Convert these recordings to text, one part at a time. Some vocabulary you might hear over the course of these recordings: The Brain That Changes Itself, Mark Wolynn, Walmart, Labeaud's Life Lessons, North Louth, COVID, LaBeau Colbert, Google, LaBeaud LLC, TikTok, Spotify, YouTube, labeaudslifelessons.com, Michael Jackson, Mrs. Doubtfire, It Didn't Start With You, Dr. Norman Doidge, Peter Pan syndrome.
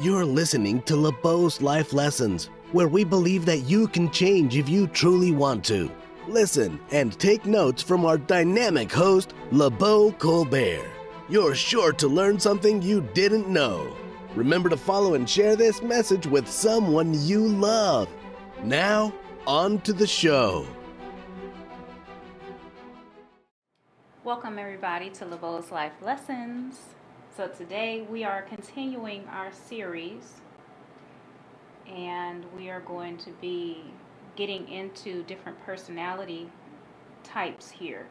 You're listening to LaBeaud's Life Lessons, where we believe that you can change if you truly want to. Listen and take notes from our dynamic host, LaBeau Colbert. You're sure to learn something you didn't know. Remember to follow and share this message with someone you love. Now, on to the show. Welcome everybody to LaBeaud's Life Lessons. So today we are continuing our series and we are going to be getting into different personality types here.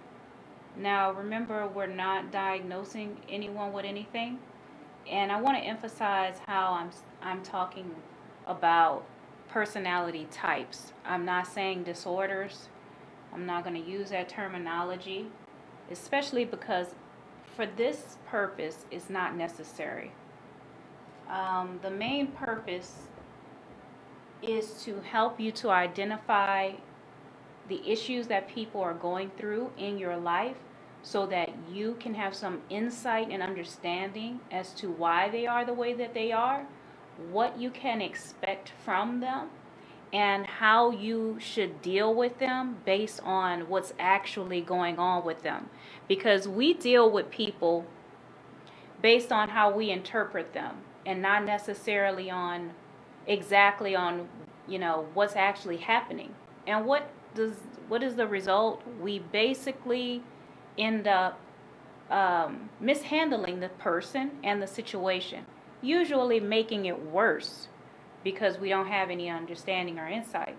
Now remember, we're not diagnosing anyone with anything, and I want to emphasize how I'm talking about personality types. I'm not saying disorders. I'm not going to use that terminology, especially because for this purpose, it's not necessary. The main purpose is to help you to identify the issues that people are going through in your life so that you can have some insight and understanding as to why they are the way that they are, what you can expect from them, and how you should deal with them based on what's actually going on with them. Because we deal with people based on how we interpret them and not necessarily on exactly on, you know, what's actually happening. And what is the result? We basically end up mishandling the person and the situation, usually making it worse, because we don't have any understanding or insight.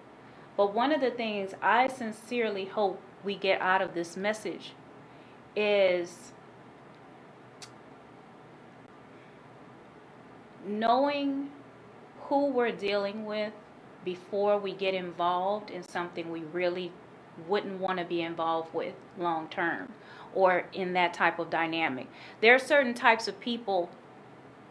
But one of the things I sincerely hope we get out of this message is knowing who we're dealing with before we get involved in something we really wouldn't want to be involved with long term or in that type of dynamic. There are certain types of people,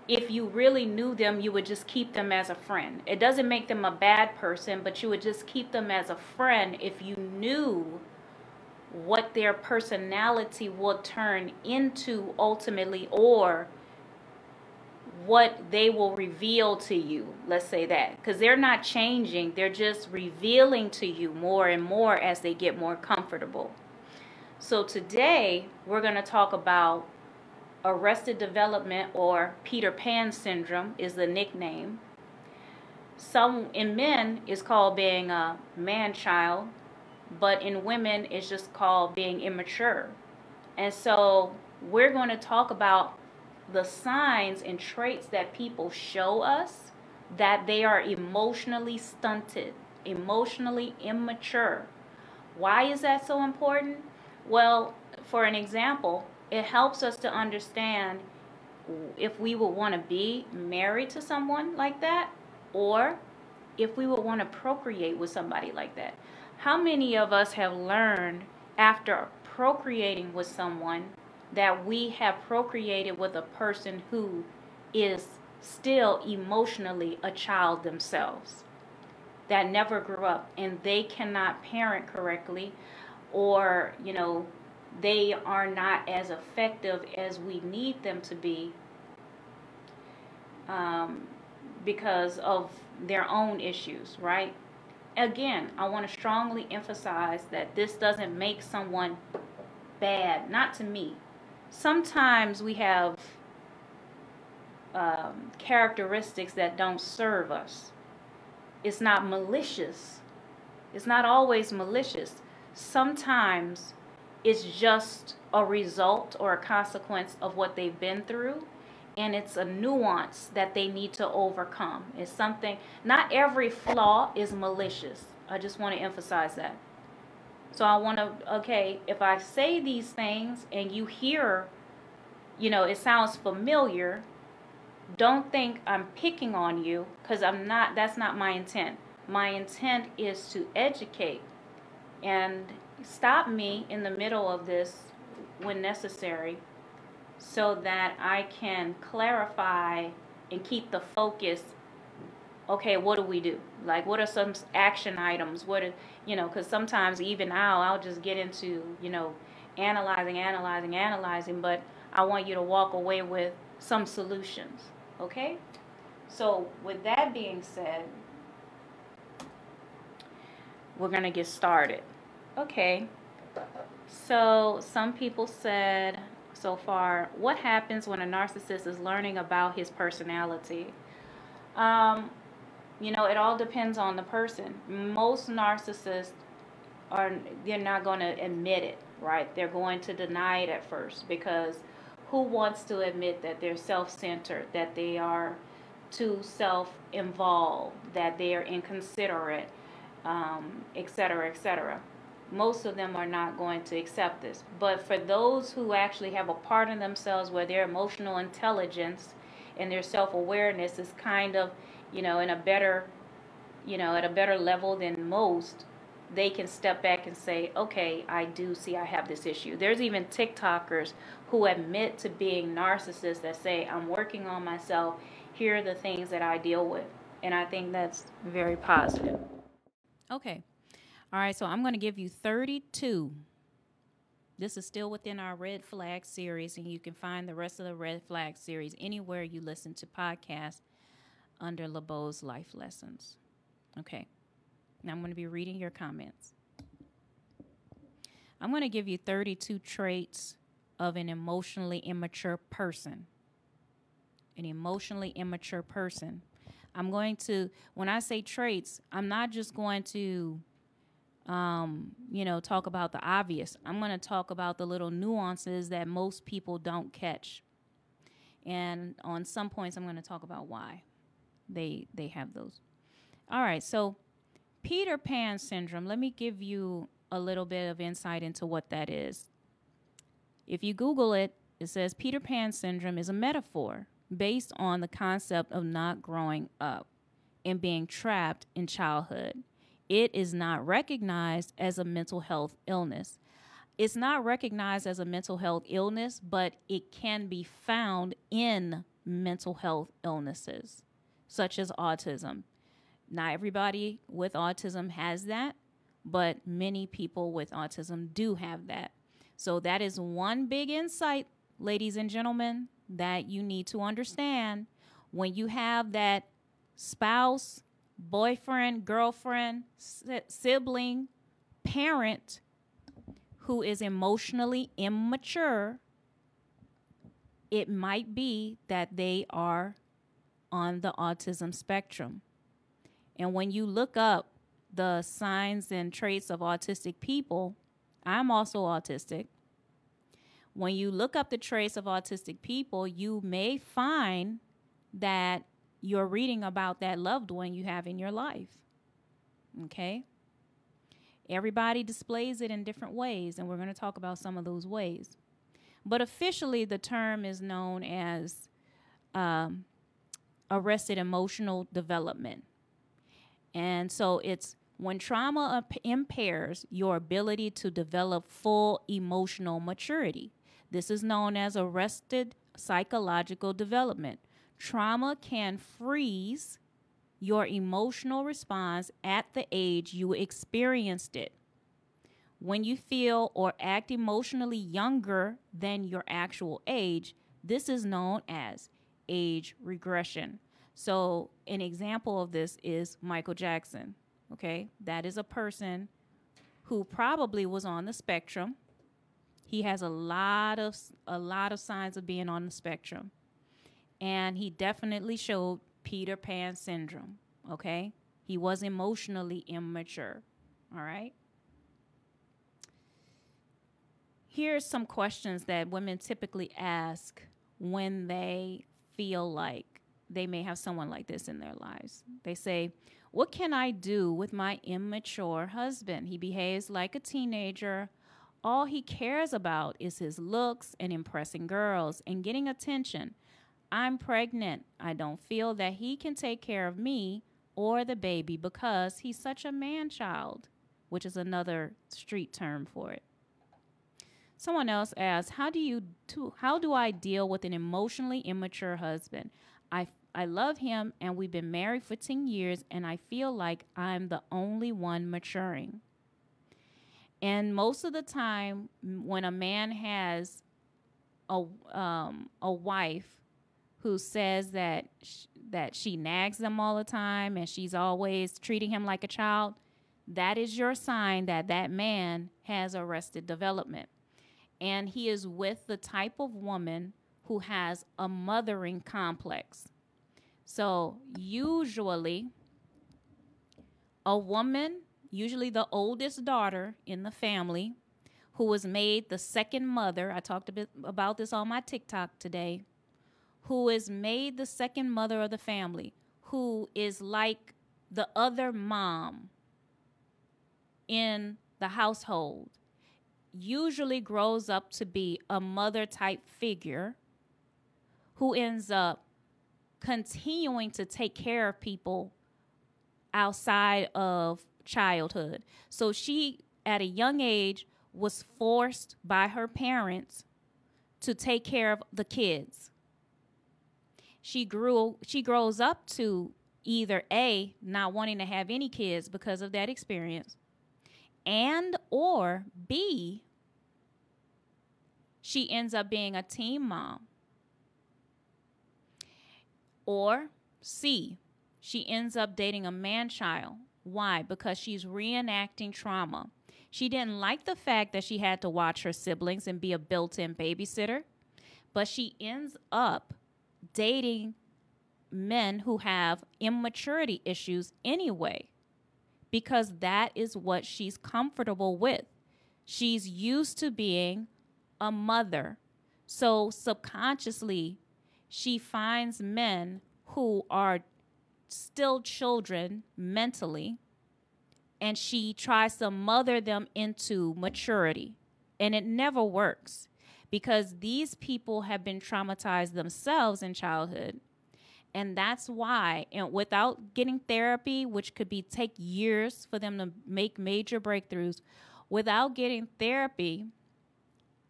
if you really knew them, you would just keep them as a friend. It doesn't make them a bad person, but you would just keep them as a friend if you knew what their personality will turn into ultimately, or what they will reveal to you. Let's say that, because they're not changing. They're just revealing to you more and more as they get more comfortable. So today we're going to talk about Arrested Development, or Peter Pan syndrome is the nickname. Some in men is called being a man-child, but in women it's just called being immature. And so we're going to talk about the signs and traits that people show us that they are emotionally stunted, emotionally immature. Why is that so important? Well, for an example, it helps us to understand if we would want to be married to someone like that, or if we would want to procreate with somebody like that. How many of us have learned after procreating with someone that we have procreated with a person who is still emotionally a child themselves, that never grew up, and they cannot parent correctly, or, you know, they are not as effective as we need them to be because of their own issues, right? Again, I want to strongly emphasize that this doesn't make someone bad, not to me. Sometimes we have characteristics that don't serve us. It's not malicious. It's not always malicious. Sometimes it's just a result or a consequence of what they've been through, and it's a nuance that they need to overcome. It's something, not every flaw is malicious. I just want to emphasize that. So I want to, okay, if I say these things and you hear, you know, it sounds familiar, don't think I'm picking on you, because I'm not. That's not my intent. My intent is to educate, and stop me in the middle of this when necessary so that I can clarify and keep the focus. Okay, what do we do? Like, what are some action items? What are, you know, because sometimes even now I'll just get into, you know, analyzing, but I want you to walk away with some solutions. Okay, So with that being said, we're going to get started. Okay, so some people said so far, what happens when a narcissist is learning about his personality? You know, it all depends on the person. Most narcissists are, they're not going to admit it, right? They're going to deny it at first, because who wants to admit that they're self-centered, that they are too self-involved, that they are inconsiderate, etc., etc.? Most of them are not going to accept this. But for those who actually have a part in themselves where their emotional intelligence and their self-awareness is kind of, you know, in a better, you know, at a better level than most, they can step back and say, okay, I do see I have this issue. There's even TikTokers who admit to being narcissists that say, I'm working on myself. Here are the things that I deal with. And I think that's very positive. Okay. All right, so I'm going to give you 32. This is still within our red flag series, and you can find the rest of the red flag series anywhere you listen to podcasts under LaBeaud's Life Lessons. Okay, now I'm going to be reading your comments. I'm going to give you 32 traits of an emotionally immature person. An emotionally immature person. I'm going to, when I say traits, I'm not just going to you know, talk about the obvious. I'm going to talk about the little nuances that most people don't catch. And on some points, I'm going to talk about why they have those. All right, so Peter Pan syndrome, let me give you a little bit of insight into what that is. If you Google it, it says Peter Pan syndrome is a metaphor based on the concept of not growing up and being trapped in childhood. It is not recognized as a mental health illness. It's not recognized as a mental health illness, but it can be found in mental health illnesses, such as autism. Not everybody with autism has that, but many people with autism do have that. So that is one big insight, ladies and gentlemen, that you need to understand. When you have that spouse, boyfriend, girlfriend, sibling, parent who is emotionally immature, it might be that they are on the autism spectrum. And when you look up the signs and traits of autistic people, I'm also autistic. When you look up the traits of autistic people, you may find that you're reading about that loved one you have in your life, okay? Everybody displays it in different ways, and we're going to talk about some of those ways. But officially, the term is known as arrested emotional development. And so it's when trauma impairs your ability to develop full emotional maturity. This is known as arrested psychological development. Trauma can freeze your emotional response at the age you experienced it. When you feel or act emotionally younger than your actual age, this is known as age regression. So an example of this is Michael Jackson, okay? That is a person who probably was on the spectrum. He has a lot of signs of being on the spectrum. And he definitely showed Peter Pan syndrome, okay? He was emotionally immature, all right? Here's some questions that women typically ask when they feel like they may have someone like this in their lives. They say, what can I do with my immature husband? He behaves like a teenager. All he cares about is his looks and impressing girls and getting attention. I'm pregnant. I don't feel that he can take care of me or the baby because he's such a man-child, which is another street term for it. Someone else asks, how do I deal with an emotionally immature husband? I love him, and we've been married for 10 years, and I feel like I'm the only one maturing. And most of the time, when a man has a wife who says that she nags them all the time and she's always treating him like a child, that is your sign that that man has arrested development. And he is with the type of woman who has a mothering complex. So usually a woman, usually the oldest daughter in the family, who was made the second mother, I talked a bit about this on my TikTok today, who is made the second mother of the family, who is like the other mom in the household, usually grows up to be a mother-type figure who ends up continuing to take care of people outside of childhood. So she, at a young age, was forced by her parents to take care of the kids. She grows up to either A, not wanting to have any kids because of that experience, and or B, she ends up being a teen mom, or C, she ends up dating a man-child. Why? Because she's reenacting trauma. She didn't like the fact that she had to watch her siblings and be a built-in babysitter, but she ends up dating men who have immaturity issues anyway, because that is what she's comfortable with. She's used to being a mother. So subconsciously, she finds men who are still children mentally, and she tries to mother them into maturity. And it never works, because these people have been traumatized themselves in childhood. And that's why, and without getting therapy, which could be take years for them to make major breakthroughs, without getting therapy,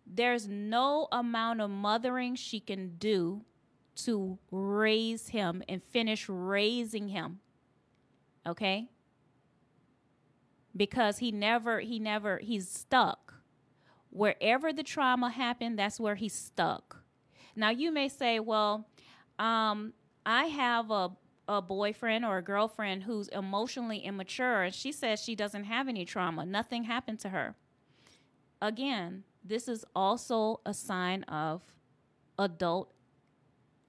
there's no amount of mothering she can do to raise him and finish raising him, okay? Because he's stuck. Wherever the trauma happened, that's where he's stuck. Now, you may say, well, I have a boyfriend or a girlfriend who's emotionally immature. She says she doesn't have any trauma. Nothing happened to her. Again, this is also a sign of adult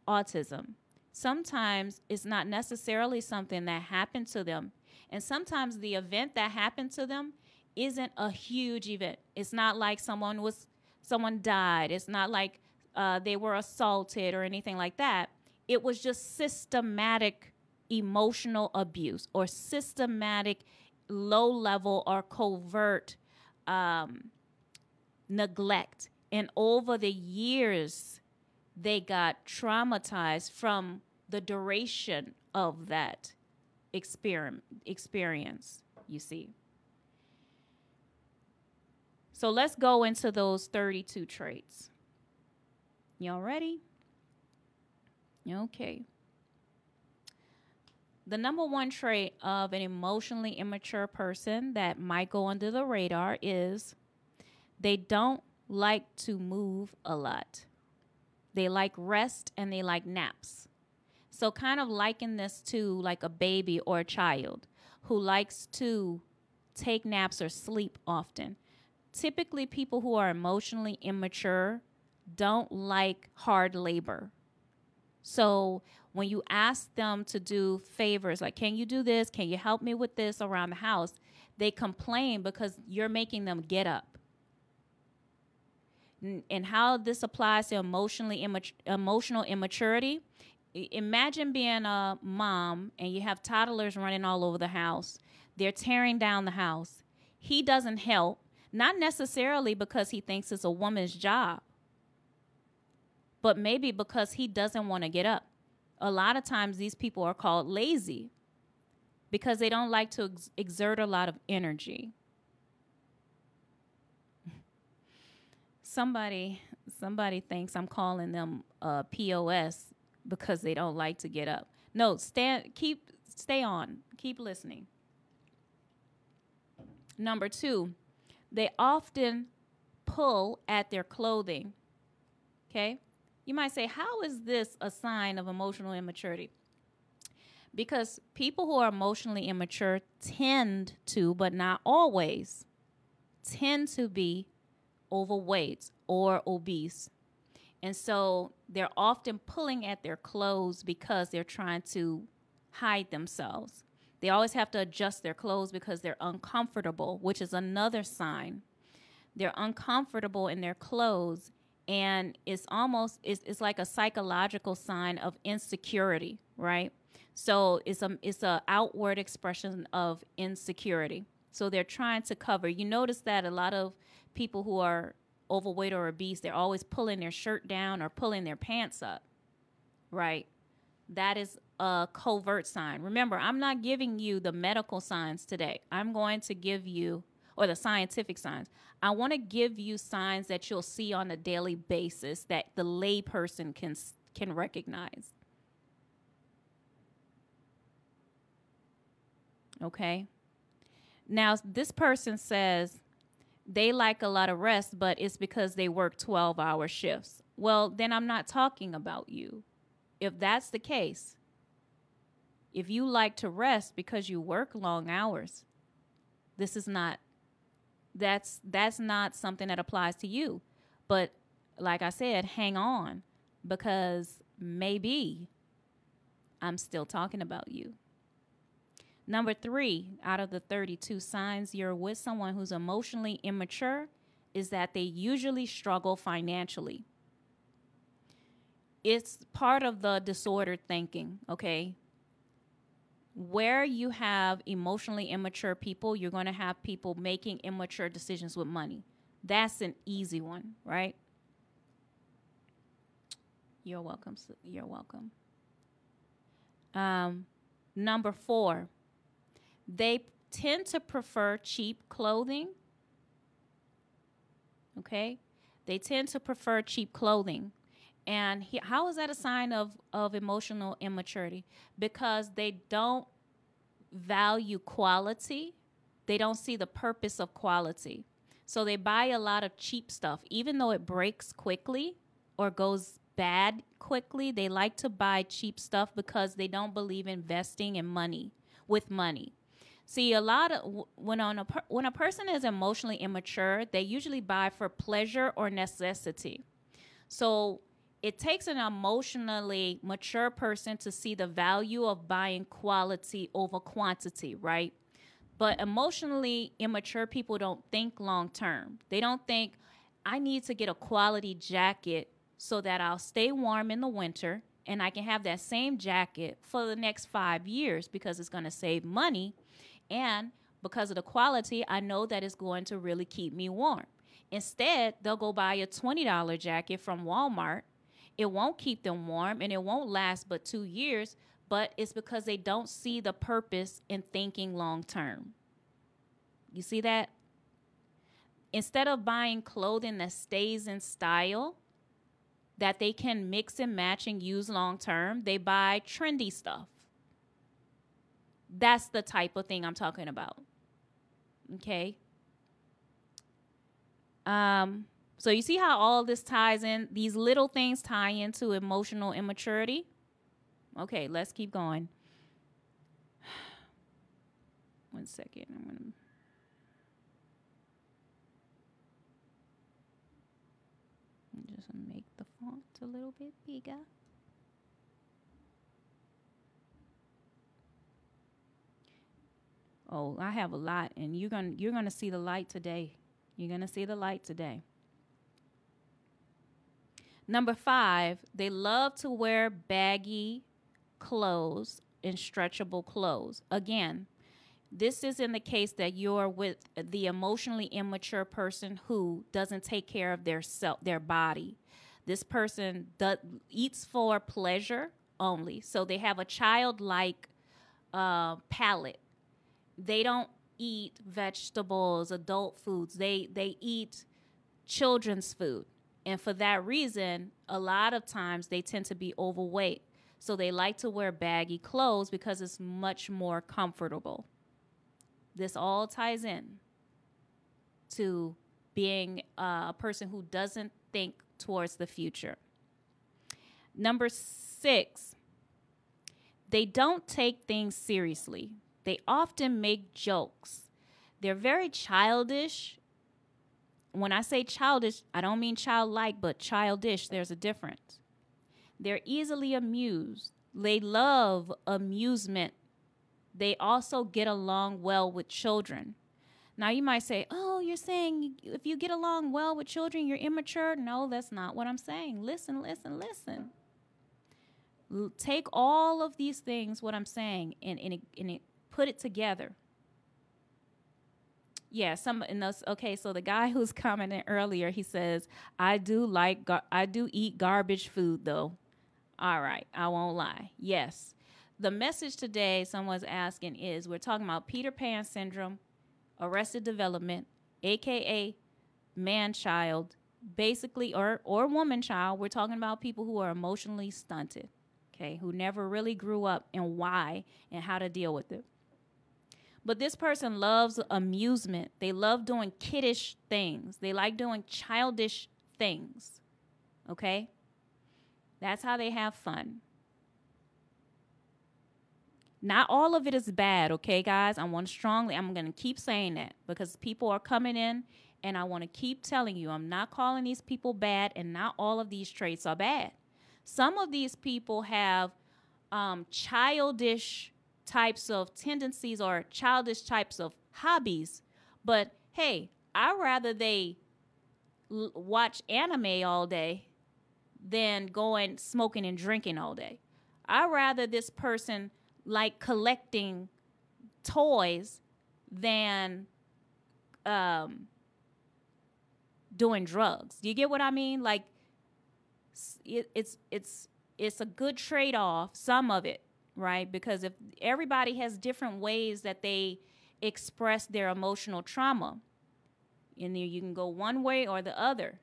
autism. Sometimes it's not necessarily something that happened to them. And sometimes the event that happened to them isn't a huge event. It's not like someone died. It's not like they were assaulted or anything like that. It was just systematic emotional abuse or systematic low-level or covert neglect. And over the years, they got traumatized from the duration of that experience, you see. So let's go into those 32 traits. Y'all ready? Okay. The number one trait of an emotionally immature person that might go under the radar is they don't like to move a lot. They like rest and they like naps. So kind of liken this to like a baby or a child who likes to take naps or sleep often. Typically, people who are emotionally immature don't like hard labor. So when you ask them to do favors, like, can you do this? Can you help me with this around the house? They complain because you're making them get up. And how this applies to emotional immaturity. Imagine being a mom and you have toddlers running all over the house. They're tearing down the house. He doesn't help. Not necessarily because he thinks it's a woman's job, but maybe because he doesn't want to get up. A lot of times these people are called lazy because they don't like to exert a lot of energy. Somebody thinks I'm calling them POS because they don't like to get up. No, stay on. Keep listening. Number two. They often pull at their clothing, okay? You might say, how is this a sign of emotional immaturity? Because people who are emotionally immature tend to, but not always, tend to be overweight or obese. And so they're often pulling at their clothes because they're trying to hide themselves. They always have to adjust their clothes because they're uncomfortable, which is another sign. They're uncomfortable in their clothes, and it's like a psychological sign of insecurity, right? So it's a outward expression of insecurity. So they're trying to cover. You notice that a lot of people who are overweight or obese, they're always pulling their shirt down or pulling their pants up, right? That is a covert sign. Remember, I'm not giving you the medical signs today. I'm going to give you, or the scientific signs. I want to give you signs that you'll see on a daily basis that the layperson can recognize. Okay? Now, this person says they like a lot of rest, but it's because they work 12-hour shifts. Well, then I'm not talking about you. If that's the case, if you like to rest because you work long hours, this is not, that's not something that applies to you. But like I said, hang on, because maybe I'm still talking about you. Number 3 out of the 32 signs you're with someone who's emotionally immature is that they usually struggle financially. It's part of the disordered thinking, okay? Where you have emotionally immature people, you're going to have people making immature decisions with money. That's an easy one, right? You're welcome. You're welcome. Number 4. They tend to prefer cheap clothing. Okay? They tend to prefer cheap clothing. And how is that a sign of emotional immaturity? Because they don't value quality. They don't see the purpose of quality. So they buy a lot of cheap stuff. Even though it breaks quickly or goes bad quickly, they like to buy cheap stuff because they don't believe investing in money. With money. See, a lot of when a person is emotionally immature, they usually buy for pleasure or necessity. So it takes an emotionally mature person to see the value of buying quality over quantity, right? But emotionally immature people don't think long term. They don't think, I need to get a quality jacket so that I'll stay warm in the winter, and I can have that same jacket for the next 5 years because it's going to save money. And because of the quality, I know that it's going to really keep me warm. Instead, they'll go buy a $20 jacket from Walmart. It won't keep them warm, and it won't last but 2 years, but it's because they don't see the purpose in thinking long term. You see that? Instead of buying clothing that stays in style, that they can mix and match and use long-term, they buy trendy stuff. That's the type of thing I'm talking about, okay? So you see how all this ties in? These little things tie into emotional immaturity? Okay, let's keep going. One second, I'm going to... just make the font a little bit bigger. Oh, I have a lot, and you're gonna see the light today. You're gonna see the light today. Number 5, they love to wear baggy clothes and stretchable clothes. Again, this is in the case that you're with the emotionally immature person who doesn't take care of their body. This person eats for pleasure only. So they have a childlike palate. They don't eat vegetables, adult foods. They eat children's food. And for that reason, a lot of times they tend to be overweight. So they like to wear baggy clothes because it's much more comfortable. This all ties in to being a person who doesn't think towards the future. Number 6, they don't take things seriously. They often make jokes. They're very childish. When I say childish, I don't mean childlike, but childish. There's a difference. They're easily amused. They love amusement. They also get along well with children. Now, you might say, oh, you're saying if you get along well with children, you're immature. No, that's not what I'm saying. Listen. Take all of these things, what I'm saying, and put it together. Yeah, okay, so the guy who's commenting earlier, he says, I do eat garbage food, though. All right, I won't lie. Yes. The message today, someone's asking, is we're talking about Peter Pan syndrome, arrested development, a.k.a. man-child, basically, or woman-child. We're talking about people who are emotionally stunted, okay, who never really grew up, and why and how to deal with it. But this person loves amusement. They love doing kiddish things. They like doing childish things, okay? That's how they have fun. Not all of it is bad, okay, guys? I'm going to keep saying that because people are coming in, and I want to keep telling you I'm not calling these people bad, and not all of these traits are bad. Some of these people have childish types of tendencies or childish types of hobbies, but, hey, I'd rather they watch anime all day than going smoking and drinking all day. I'd rather this person like collecting toys than doing drugs. Do you get what I mean? Like, it's a good trade-off, some of it, right? Because if everybody has different ways that they express their emotional trauma, and you can go one way or the other,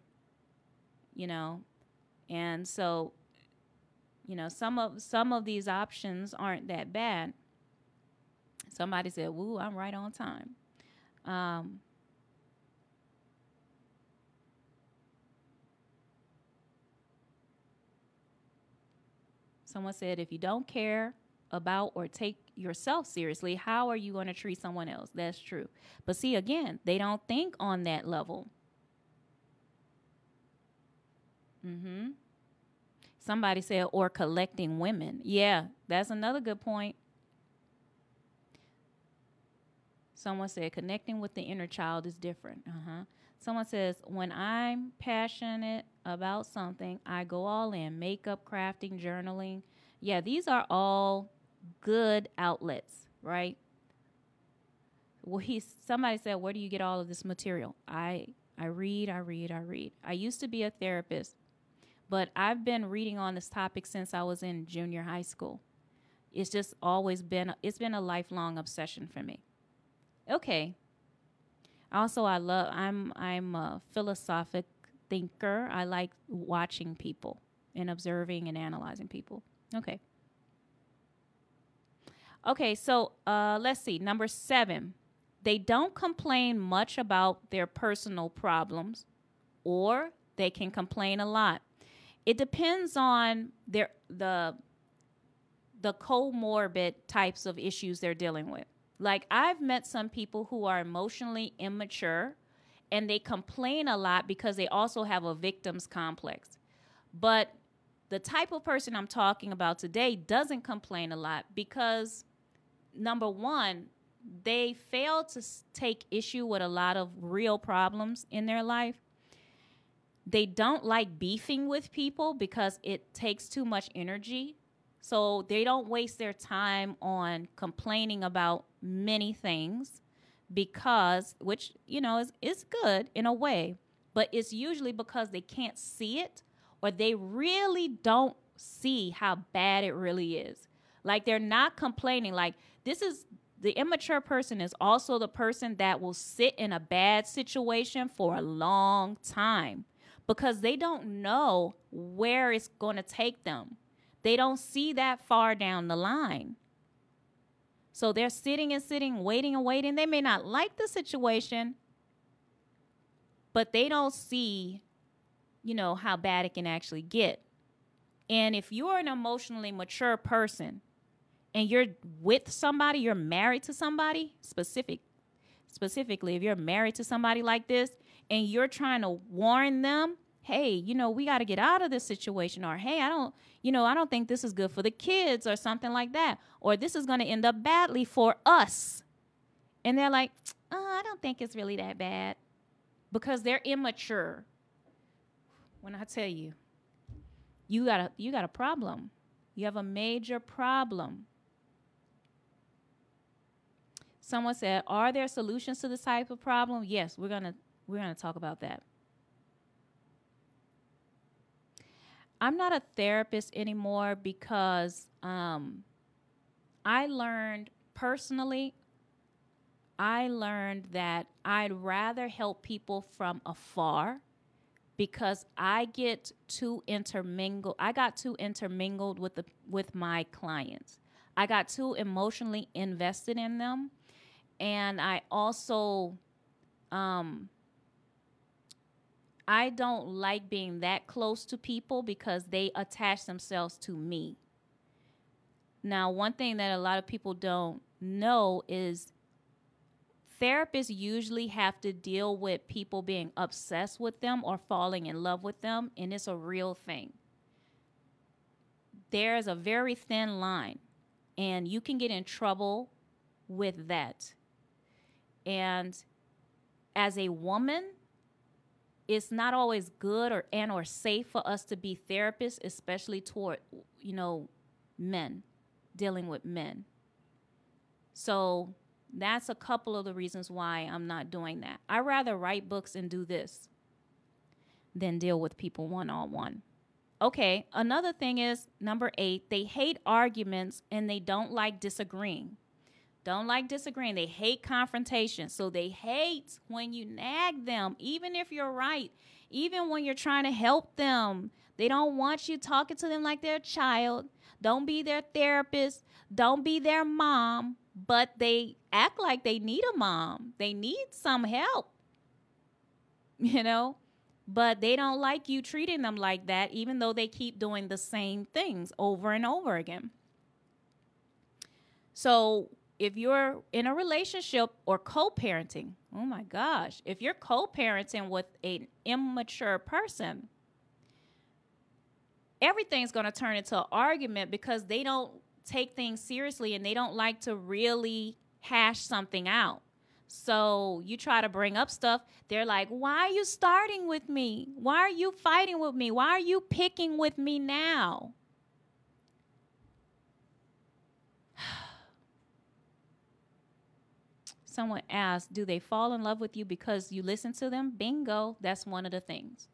you know? And so, you know, some of these options aren't that bad. Somebody said, "Woo, I'm right on time." Someone said, "If you don't care about or take yourself seriously, how are you going to treat someone else?" That's true. But see, again, they don't think on that level. Mm-hmm. Somebody said, or collecting women. Yeah, that's another good point. Someone said, connecting with the inner child is different. Someone says, when I'm passionate about something, I go all in. Makeup, crafting, journaling. Yeah, these are all good outlets, right? Well, somebody said, where do you get all of this material? I read. I used to be a therapist, but I've been reading on this topic since I was in junior high school. It's just always been, it's been a lifelong obsession for me. Okay. Also, I'm a philosophic thinker. I like watching people and observing and analyzing people. Okay. Okay, so let's see. Number 7, they don't complain much about their personal problems, or they can complain a lot. It depends on the comorbid types of issues they're dealing with. Like, I've met some people who are emotionally immature, and they complain a lot because they also have a victim's complex. But the type of person I'm talking about today doesn't complain a lot because, number one, they fail to take issue with a lot of real problems in their life. They don't like beefing with people because it takes too much energy. So they don't waste their time on complaining about many things because, which, you know, is good in a way, but it's usually because they can't see it, or they really don't see how bad it really is. Like, they're not complaining. Like, this is, the immature person is also the person that will sit in a bad situation for a long time, because they don't know where it's going to take them. They don't see that far down the line. So they're sitting and sitting, waiting and waiting. They may not like the situation, but they don't see, you know, how bad it can actually get. And if you're an emotionally mature person and you're with somebody, you're married to somebody, specifically, if you're married to somebody like this and you're trying to warn them, hey, you know, we got to get out of this situation, or hey, I don't think this is good for the kids, or something like that, or this is going to end up badly for us. And they're like, oh, I don't think it's really that bad, because they're immature. When I tell you, you got a problem. You have a major problem. Someone said, are there solutions to this type of problem? Yes, we're gonna talk about that. I'm not a therapist anymore because I learned that I'd rather help people from afar, because I got too intermingled with my clients. I got too emotionally invested in them, and I also I don't like being that close to people because they attach themselves to me. Now, one thing that a lot of people don't know is therapists usually have to deal with people being obsessed with them or falling in love with them, and it's a real thing. There's a very thin line, and you can get in trouble with that. And as a woman, it's not always good or safe for us to be therapists, especially toward, you know, men, dealing with men. So that's a couple of the reasons why I'm not doing that. I'd rather write books and do this than deal with people one-on-one. Okay, another thing is, number 8, they hate arguments and they don't like disagreeing. Don't like disagreeing. They hate confrontation. So they hate when you nag them, even if you're right, even when you're trying to help them. They don't want you talking to them like they're a child. Don't be their therapist. Don't be their mom. But they act like they need a mom. They need some help, you know, but they don't like you treating them like that, even though they keep doing the same things over and over again. So if you're in a relationship or co-parenting, oh my gosh, if you're co-parenting with an immature person, everything's going to turn into an argument because they don't take things seriously and they don't like to really hash something out. So you try to bring up stuff. They're like, why are you starting with me? Why are you fighting with me? Why are you picking with me now? Someone asked, do they fall in love with you because you listen to them? Bingo, that's one of the things.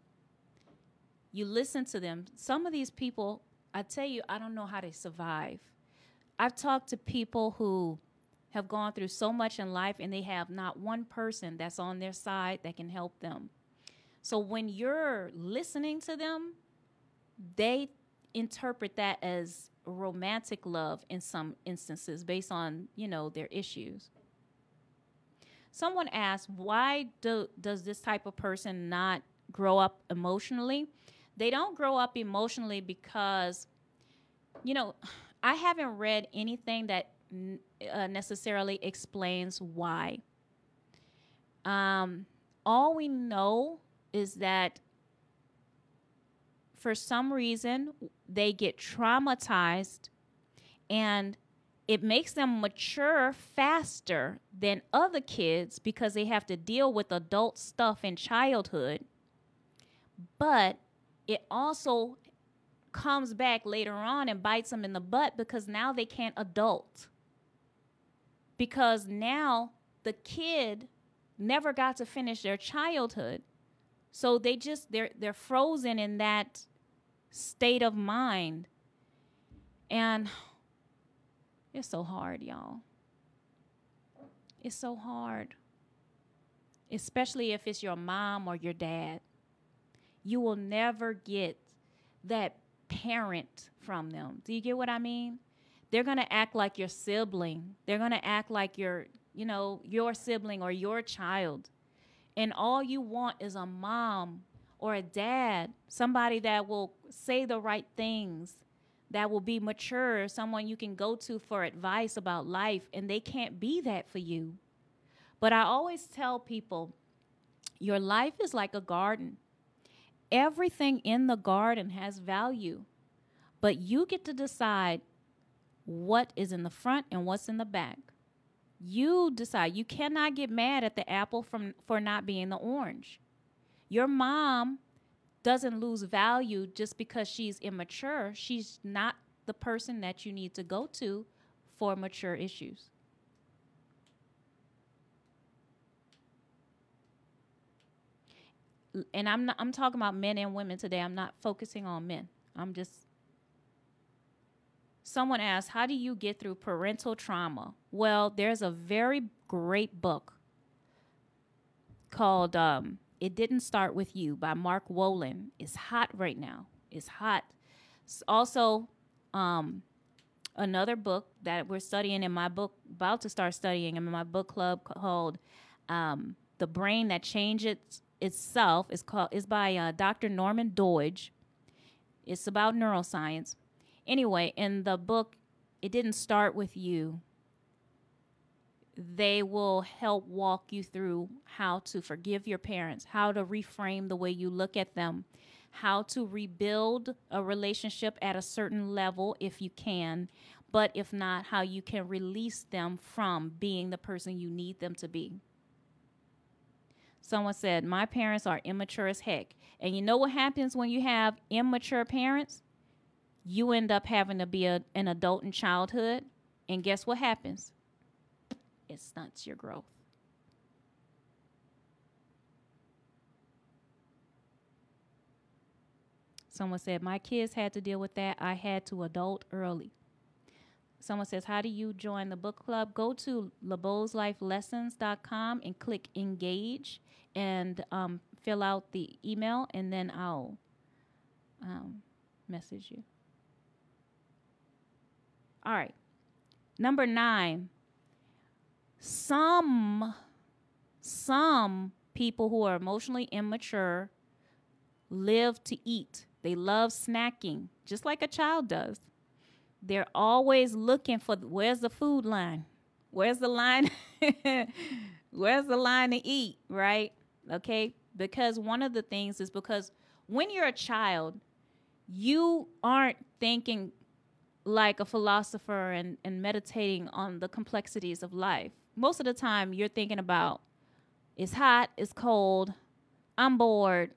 You listen to them. Some of these people, I tell you, I don't know how they survive. I've talked to people who have gone through so much in life and they have not one person that's on their side that can help them. So when you're listening to them, they interpret that as romantic love in some instances based on, you know, their issues. Someone asked, why does this type of person not grow up emotionally? They don't grow up emotionally because, you know, I haven't read anything that necessarily explains why. All we know is that for some reason they get traumatized, and it makes them mature faster than other kids because they have to deal with adult stuff in childhood. But it also comes back later on and bites them in the butt because now they can't adult. Because now the kid never got to finish their childhood. So they're frozen in that state of mind. And it's so hard, y'all. It's so hard. Especially if it's your mom or your dad. You will never get that parent from them. Do you get what I mean? They're going to act like your sibling. They're going to act like your sibling or your child. And all you want is a mom or a dad, somebody that will say the right things, that will be mature, someone you can go to for advice about life, and they can't be that for you. But I always tell people, your life is like a garden. Everything in the garden has value, but you get to decide what is in the front and what's in the back. You decide. You cannot get mad at the apple for not being the orange. Your mom doesn't lose value just because she's immature. She's not the person that you need to go to for mature issues. And I'm talking about men and women today. I'm not focusing on men. I'm just... Someone asked, how do you get through parental trauma? Well, there's a very great book called It Didn't Start With You by Mark Wolynn. It's hot right now. It's hot. It's also another book that we're studying in my book, about to start studying in my book club, called The Brain That Changes Itself. It's by Dr. Norman Doidge. It's about neuroscience. Anyway, in the book, It Didn't Start With You, they will help walk you through how to forgive your parents, how to reframe the way you look at them, how to rebuild a relationship at a certain level if you can, but if not, how you can release them from being the person you need them to be. Someone said, my parents are immature as heck. And you know what happens when you have immature parents? You end up having to be an adult in childhood, and guess what happens? It stunts your growth. Someone said, my kids had to deal with that. I had to adult early. Someone says, how do you join the book club? Go to labeaudslifelessons.com and click engage and fill out the email, and then I'll message you. All right. Number 9, some people who are emotionally immature live to eat. They love snacking, just like a child does. They're always looking for, where's the food line? Where's the line? Where's the line to eat, right? Okay? Because one of the things is, because when you're a child, you aren't thinking like a philosopher and meditating on the complexities of life. Most of the time, you're thinking about, it's hot, it's cold, I'm bored,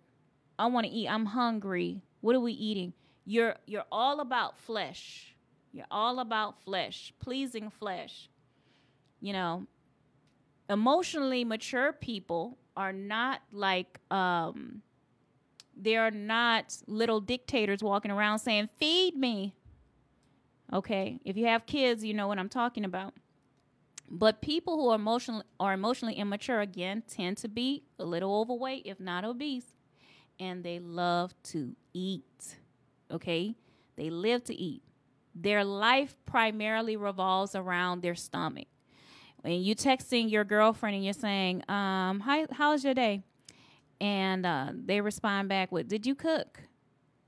I want to eat, I'm hungry, what are we eating? You're all about flesh. You're all about flesh, pleasing flesh. You know, emotionally mature people are not like, they're not little dictators walking around saying, feed me. Okay, if you have kids, you know what I'm talking about. But people who are emotionally immature, again, tend to be a little overweight, if not obese, and they love to eat, okay? They live to eat. Their life primarily revolves around their stomach. When you're texting your girlfriend and you're saying, how was your day? And they respond back with, did you cook?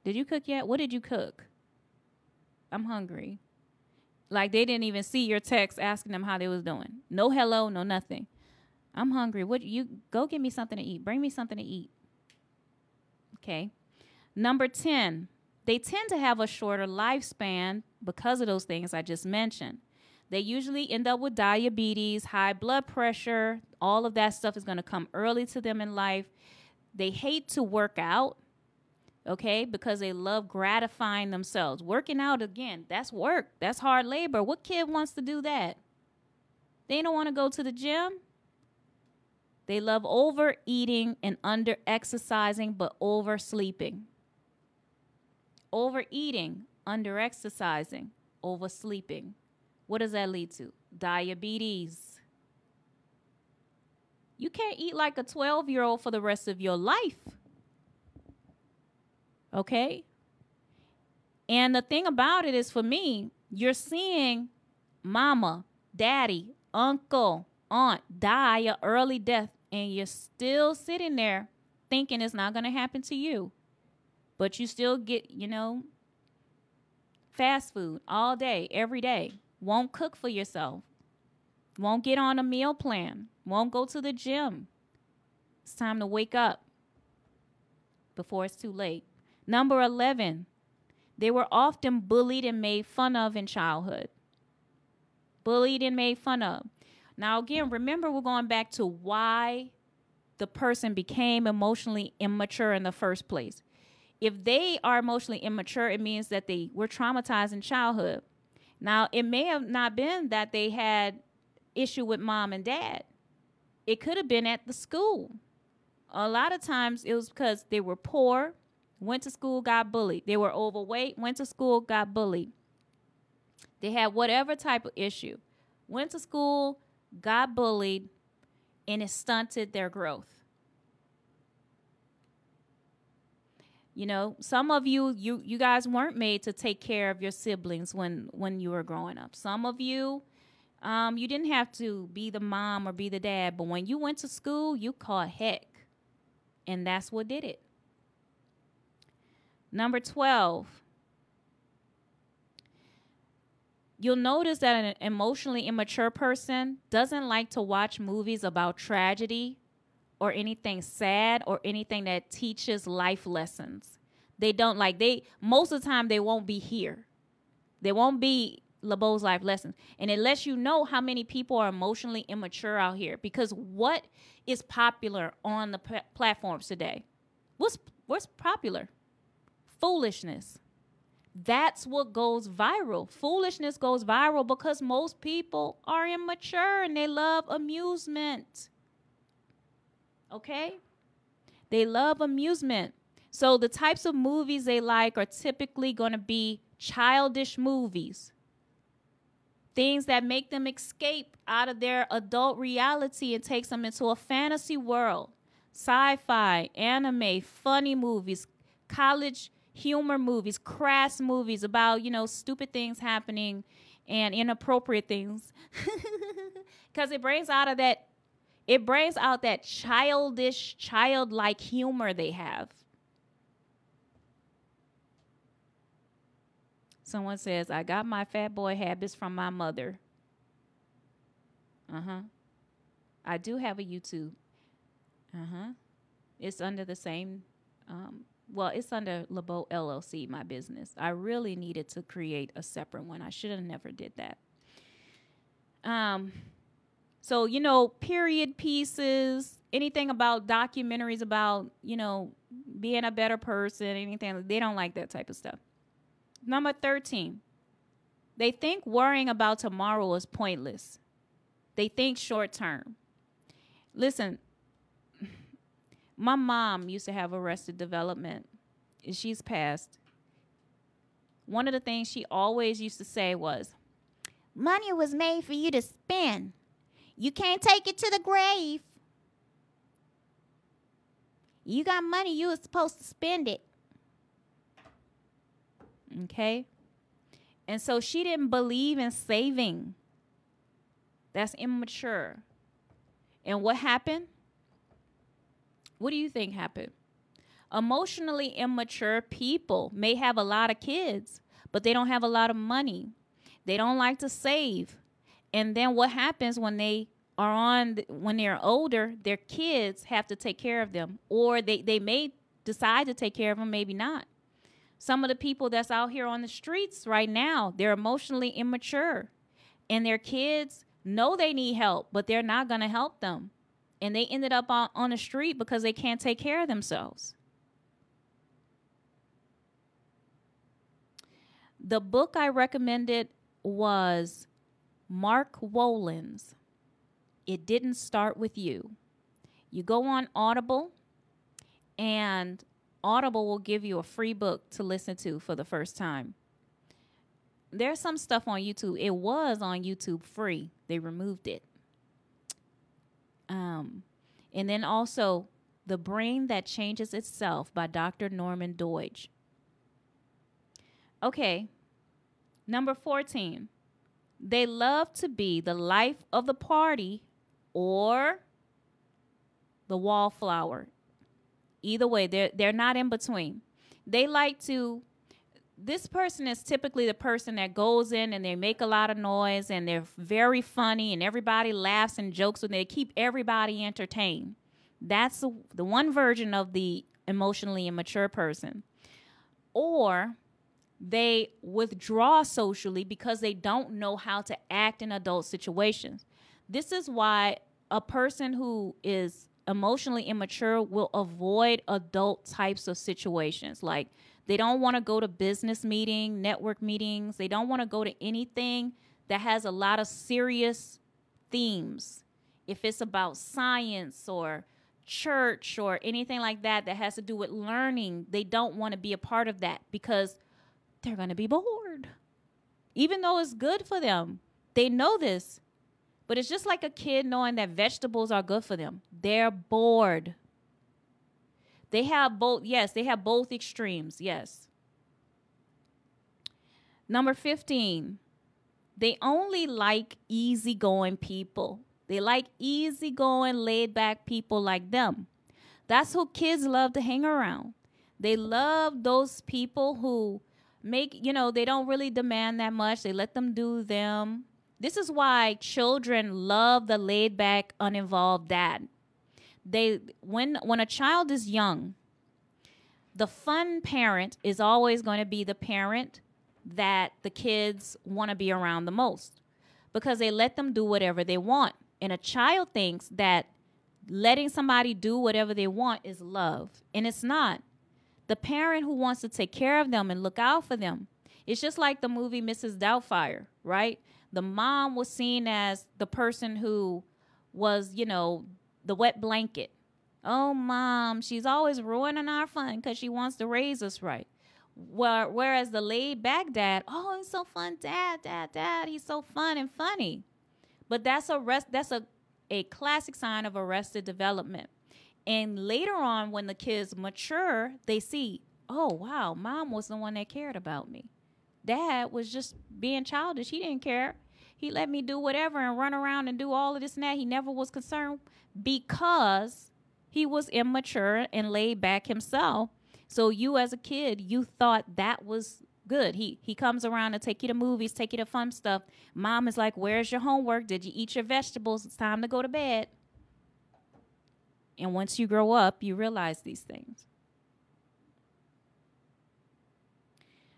Did you cook yet? What did you cook? I'm hungry. Like they didn't even see your text asking them how they was doing. No hello, no nothing. I'm hungry. What, you go get me something to eat. Bring me something to eat. Okay. Number 10, they tend to have a shorter lifespan because of those things I just mentioned. They usually end up with diabetes, high blood pressure. All of that stuff is going to come early to them in life. They hate to work out. Okay, because they love gratifying themselves. Working out, again, that's work. That's hard labor. What kid wants to do that? They don't want to go to the gym. They love overeating and under-exercising, but oversleeping. Overeating, under-exercising, oversleeping. What does that lead to? Diabetes. You can't eat like a 12-year-old for the rest of your life. Okay? And the thing about it is, for me, you're seeing mama, daddy, uncle, aunt die an early death, and you're still sitting there thinking it's not going to happen to you. But you still get, you know, fast food all day, every day. Won't cook for yourself. Won't get on a meal plan. Won't go to the gym. It's time to wake up before it's too late. Number 11, they were often bullied and made fun of in childhood. Bullied and made fun of. Now, again, remember we're going back to why the person became emotionally immature in the first place. If they are emotionally immature, it means that they were traumatized in childhood. Now, it may have not been that they had issue with mom and dad. It could have been at the school. A lot of times it was because they were poor, went to school, got bullied. They were overweight, went to school, got bullied. They had whatever type of issue. Went to school, got bullied, and it stunted their growth. You know, some of you guys weren't made to take care of your siblings when you were growing up. Some of you, you didn't have to be the mom or be the dad, but when you went to school, you caught heck. And that's what did it. Number 12. You'll notice that an emotionally immature person doesn't like to watch movies about tragedy or anything sad or anything that teaches life lessons. They don't like, most of the time they won't be here. They won't be LaBeau's Life Lessons. And it lets you know how many people are emotionally immature out here, because what is popular on the platforms today? What's popular? Foolishness. That's what goes viral. Foolishness goes viral because most people are immature and they love amusement. Okay? They love amusement. So the types of movies they like are typically going to be childish movies. Things that make them escape out of their adult reality and takes them into a fantasy world. Sci-fi, anime, funny movies, college humor movies, crass movies about, you know, stupid things happening and inappropriate things. Because it brings out that childish, childlike humor they have. Someone says, I got my fat boy habits from my mother. I do have a YouTube. It's under the same, well, it's under LaBeaud LLC, my business. I really needed to create a separate one. I should have never did that. So, you know, period pieces, anything about documentaries about, you know, being a better person, anything, they don't like that type of stuff. Number 13, they think worrying about tomorrow is pointless. They think short term. Listen, my mom used to have Arrested Development, and she's passed. One of the things she always used to say was, money was made for you to spend. You can't take it to the grave. You got money, you were supposed to spend it. Okay? And so she didn't believe in saving. That's immature. And what happened? What do you think happened? Emotionally immature people may have a lot of kids, but they don't have a lot of money. They don't like to save. And then what happens when they are when they're older, their kids have to take care of them, or they may decide to take care of them, maybe not. Some of the people that's out here on the streets right now, they're emotionally immature, and their kids know they need help, but they're not going to help them. And they ended up on the street because they can't take care of themselves. The book I recommended was Mark Wolynn's It Didn't Start With You. You go on Audible, and Audible will give you a free book to listen to for the first time. There's some stuff on YouTube. It was on YouTube free. They removed it. And then also The Brain That Changes Itself by Dr. Norman Doidge. Okay. Number 14. They love to be the life of the party or the wallflower. Either way, they're not in between. They like to, this person is typically the person that goes in and they make a lot of noise and they're very funny and everybody laughs and jokes with them. They keep everybody entertained. That's the one version of the emotionally immature person. Or they withdraw socially because they don't know how to act in adult situations. This is why a person who is emotionally immature will avoid adult types of situations. Like, they don't want to go to business meetings, network meetings. They don't want to go to anything that has a lot of serious themes. If it's about science or church or anything like that that has to do with learning, they don't want to be a part of that because they're going to be bored. Even though it's good for them, they know this. But it's just like a kid knowing that vegetables are good for them. They're bored. They have both, yes, they have both extremes, yes. Number 15, they only like easygoing people. They like easygoing, laid-back people like them. That's who kids love to hang around. They love those people who make, you know, they don't really demand that much. They let them do them. This is why children love the laid-back, uninvolved dad. When a child is young, the fun parent is always going to be the parent that the kids want to be around the most because they let them do whatever they want. And a child thinks that letting somebody do whatever they want is love, and it's not. The parent who wants to take care of them and look out for them, it's just like the movie Mrs. Doubtfire, right? The mom was seen as the person who was, you know, the wet blanket. Oh, Mom, she's always ruining our fun because she wants to raise us right. Whereas the laid-back dad, oh, he's so fun, Dad, he's so fun and funny. But that's a classic sign of arrested development. And later on, when the kids mature, they see, oh, wow, Mom was the one that cared about me. Dad was just being childish. He didn't care. He let me do whatever and run around and do all of this and that. He never was concerned because he was immature and laid back himself. So you as a kid, you thought that was good. He comes around to take you to movies, take you to fun stuff. Mom is like, where's your homework? Did you eat your vegetables? It's time to go to bed. And once you grow up, you realize these things.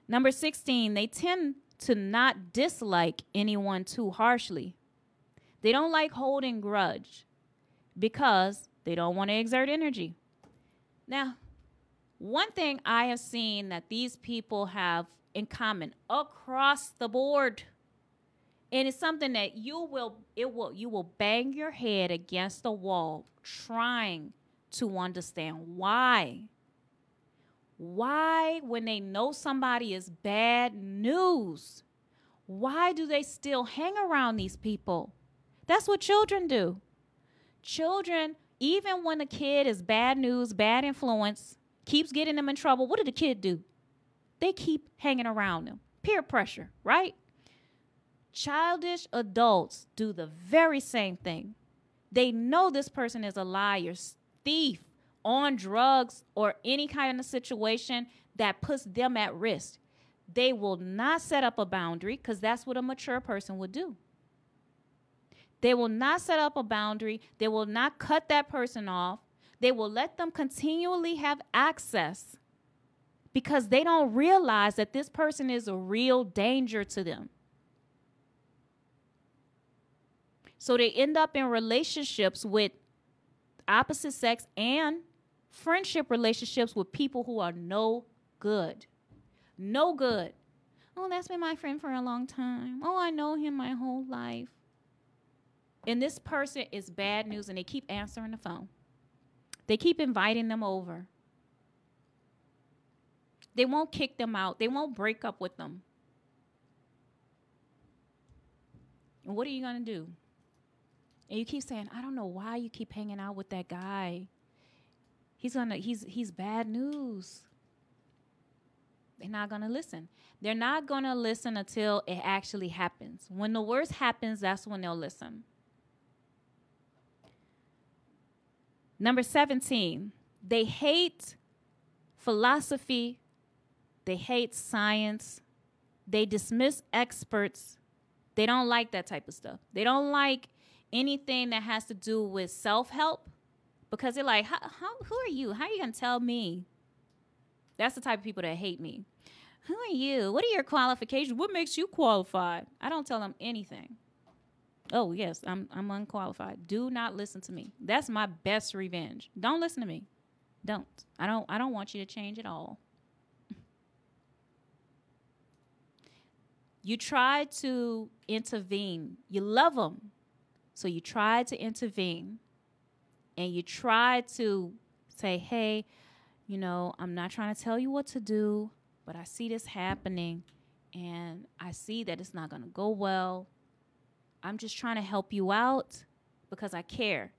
Number 16, they tend to not dislike anyone too harshly. They don't like holding grudge because they don't want to exert energy. Now, one thing I have seen that these people have in common across the board, and it's something that you will bang your head against the wall trying to understand why. Why, when they know somebody is bad news, why do they still hang around these people? That's what children do. Children, even when a kid is bad news, bad influence, keeps getting them in trouble, what did the kid do? They keep hanging around them. Peer pressure, right? Childish adults do the very same thing. They know this person is a liar, thief, on drugs, or any kind of situation that puts them at risk. They will not set up a boundary because that's what a mature person would do. They will not set up a boundary. They will not cut that person off. They will let them continually have access because they don't realize that this person is a real danger to them. So they end up in relationships with opposite sex and friendship relationships with people who are no good. No good. Oh, that's been my friend for a long time. Oh, I know him my whole life. And this person is bad news, and they keep answering the phone. They keep inviting them over. They won't kick them out. They won't break up with them. And what are you going to do? And you keep saying, I don't know why you keep hanging out with that guy. He's bad news. They're not going to listen. They're not going to listen until it actually happens. When the worst happens, that's when they'll listen. Number 17, They hate philosophy. They hate science. They dismiss experts. They don't like that type of stuff. They don't like anything that has to do with self-help because they're like, who are you? How are you going to tell me? That's the type of people that hate me. Who are you? What are your qualifications? What makes you qualified? I don't tell them anything. Oh, yes, I'm unqualified. Do not listen to me. That's my best revenge. Don't listen to me. Don't. I don't want you to change at all. You try to intervene. You love them. So you try to intervene. And you try to say, hey, you know, I'm not trying to tell you what to do, but I see this happening, and I see that it's not going to go well. I'm just trying to help you out because I care.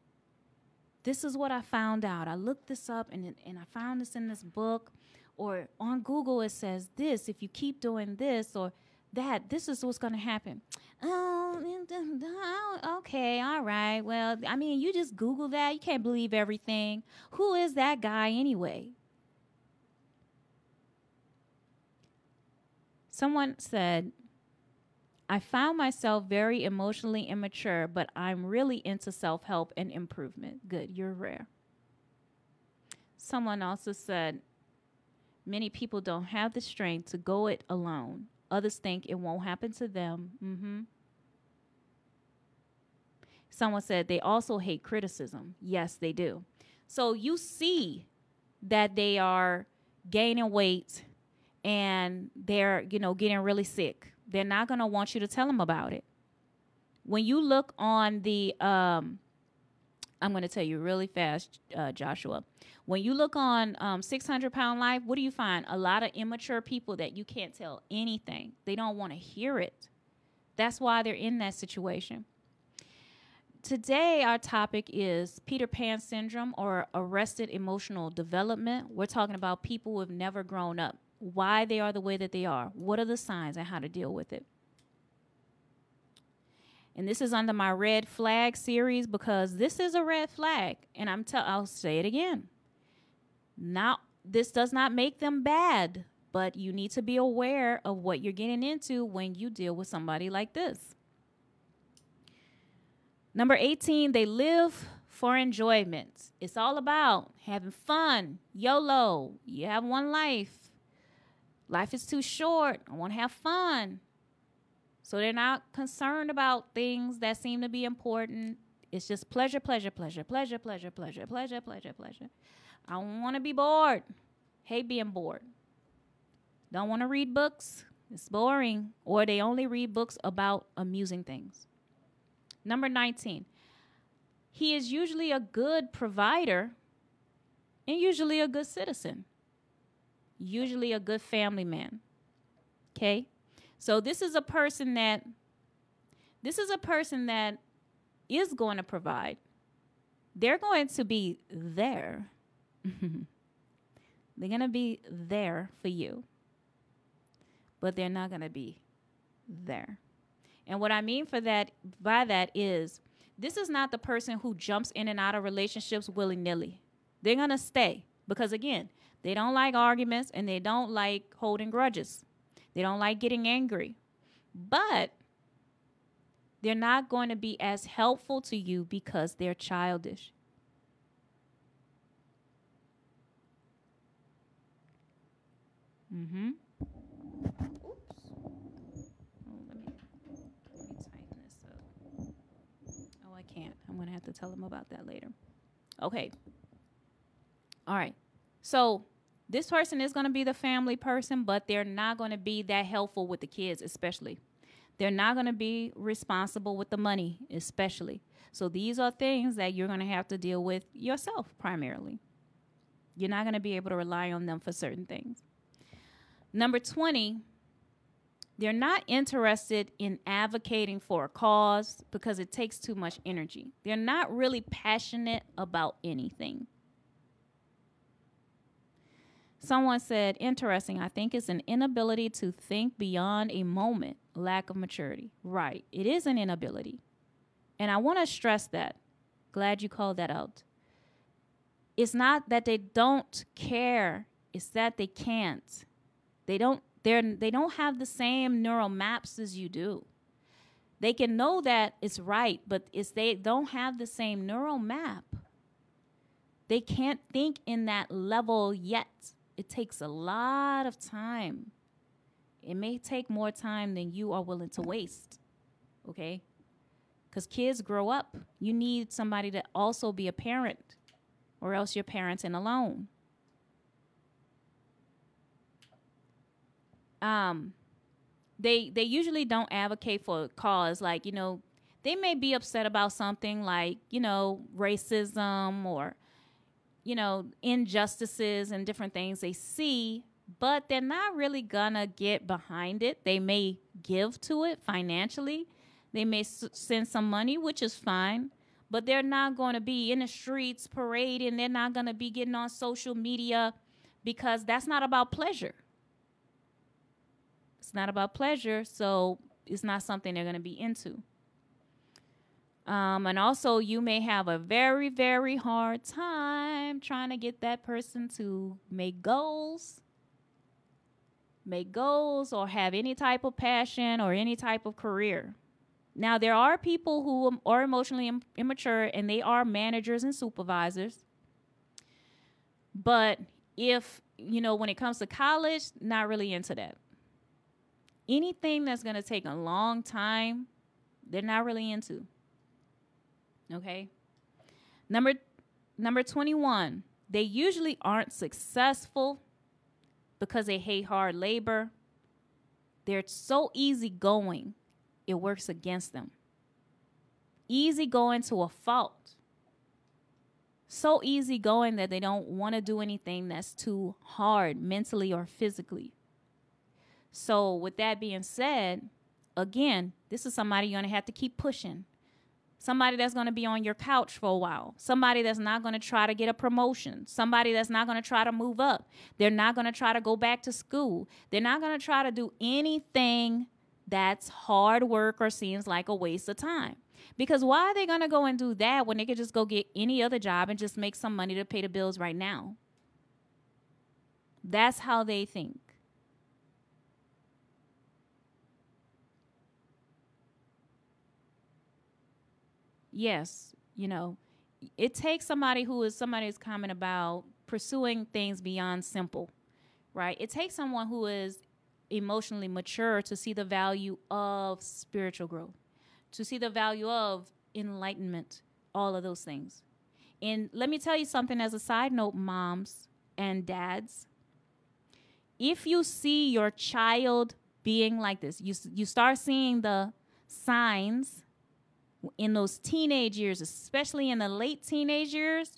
This is what I found out. I looked this up, and I found this in this book. Or on Google, it says this. If you keep doing this or that, this is what's going to happen. Oh, okay, all right. Well, I mean, you just Google that. You can't believe everything. Who is that guy anyway? Someone said, I found myself very emotionally immature, but I'm really into self-help and improvement. Good, you're rare. Someone also said, many people don't have the strength to go it alone. Others think it won't happen to them. Mm-hmm. Someone said they also hate criticism. Yes, they do. So you see that they are gaining weight and they're, you know, getting really sick. They're not going to want you to tell them about it. When you look on the, I'm going to tell you really fast, Joshua. When you look on 600-Pound Life, what do you find? A lot of immature people that you can't tell anything. They don't want to hear it. That's why they're in that situation. Today, our topic is Peter Pan syndrome or arrested emotional development. We're talking about people who have never grown up, why they are the way that they are, what are the signs, and how to deal with it. And this is under my red flag series because this is a red flag. And I'll say it again. Now, this does not make them bad, but you need to be aware of what you're getting into when you deal with somebody like this. Number 18, they live for enjoyment. It's all about having fun, YOLO. You have one life. Life is too short. I want to have fun. So they're not concerned about things that seem to be important. It's just pleasure, pleasure, pleasure, pleasure, pleasure, pleasure, pleasure, pleasure, pleasure. I don't want to be bored. Hate being bored. Don't want to read books. It's boring. Or they only read books about amusing things. Number 19. He is usually a good provider and usually a good citizen. Usually a good family man. Okay? So this is a person that is going to provide. They're going to be there. They're going to be there for you. But they're not going to be there. And what I mean by that is this is not the person who jumps in and out of relationships willy-nilly. They're going to stay because, again, they don't like arguments and they don't like holding grudges. They don't like getting angry, but they're not going to be as helpful to you because they're childish. Mm-hmm. Oops. Oh, let me tighten this up. Oh, I can't. I'm going to have to tell them about that later. Okay. All right. So this person is going to be the family person, but they're not going to be that helpful with the kids, especially. They're not going to be responsible with the money, especially. So these are things that you're going to have to deal with yourself primarily. You're not going to be able to rely on them for certain things. Number 20, they're not interested in advocating for a cause because it takes too much energy. They're not really passionate about anything. Someone said, interesting, I think it's an inability to think beyond a moment, lack of maturity. Right, it is an inability. And I want to stress that. Glad you called that out. It's not that they don't care. It's that they can't. They don't have the same neural maps as you do. They can know that it's right, but they don't have the same neural map. They can't think in that level yet. It takes a lot of time. It may take more time than you are willing to waste, okay? Because kids grow up. You need somebody to also be a parent, or else you're parenting alone. They usually don't advocate for a cause. Like, you know, they may be upset about something like, you know, racism or, you know, injustices and different things they see, but they're not really gonna get behind it. They may give to it financially. They may send some money, which is fine, but they're not going to be in the streets parading. They're not going to be getting on social media, because that's not about pleasure. It's not about pleasure, so it's not something they're going to be into. And also, you may have a very, very hard time trying to get that person to make goals or have any type of passion or any type of career. Now, there are people who are emotionally immature, and they are managers and supervisors. But if, you know, when it comes to college, not really into that. Anything that's going to take a long time, they're not really into. Okay. Number 21, they usually aren't successful because they hate hard labor. They're so easygoing, it works against them. Easygoing to a fault. So easygoing that they don't want to do anything that's too hard mentally or physically. So with that being said, again, this is somebody you're going to have to keep pushing. Somebody that's going to be on your couch for a while. Somebody that's not going to try to get a promotion. Somebody that's not going to try to move up. They're not going to try to go back to school. They're not going to try to do anything that's hard work or seems like a waste of time. Because why are they going to go and do that when they could just go get any other job and just make some money to pay the bills right now? That's how they think. Yes, you know, it takes somebody who's comment about pursuing things beyond simple, right? It takes someone who is emotionally mature to see the value of spiritual growth, to see the value of enlightenment, all of those things. And let me tell you something as a side note, moms and dads. If you see your child being like this, you start seeing the signs in those teenage years, especially in the late teenage years,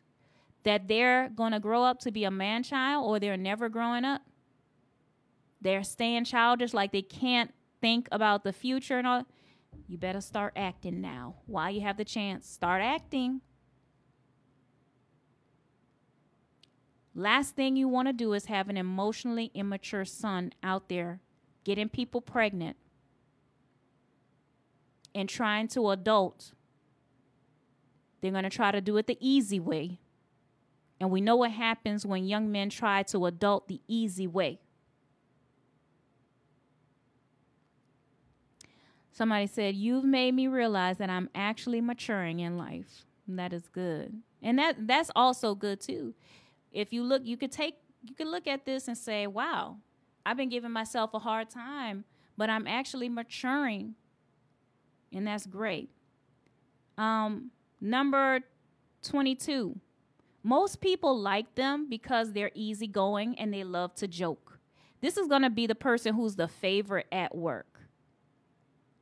that they're going to grow up to be a man-child, or they're never growing up. They're staying childish, like they can't think about the future and all. You better start acting now. While you have the chance, start acting. Last thing you want to do is have an emotionally immature son out there getting people pregnant and trying to adult. They're going to try to do it the easy way. And we know what happens when young men try to adult the easy way. Somebody said, you've made me realize that I'm actually maturing in life. And that is good. And that's also good too. If you look, you could look at this and say, wow, I've been giving myself a hard time, but I'm actually maturing. And that's great. Number 22, most people like them because they're easygoing and they love to joke. This is going to be the person who's the favorite at work,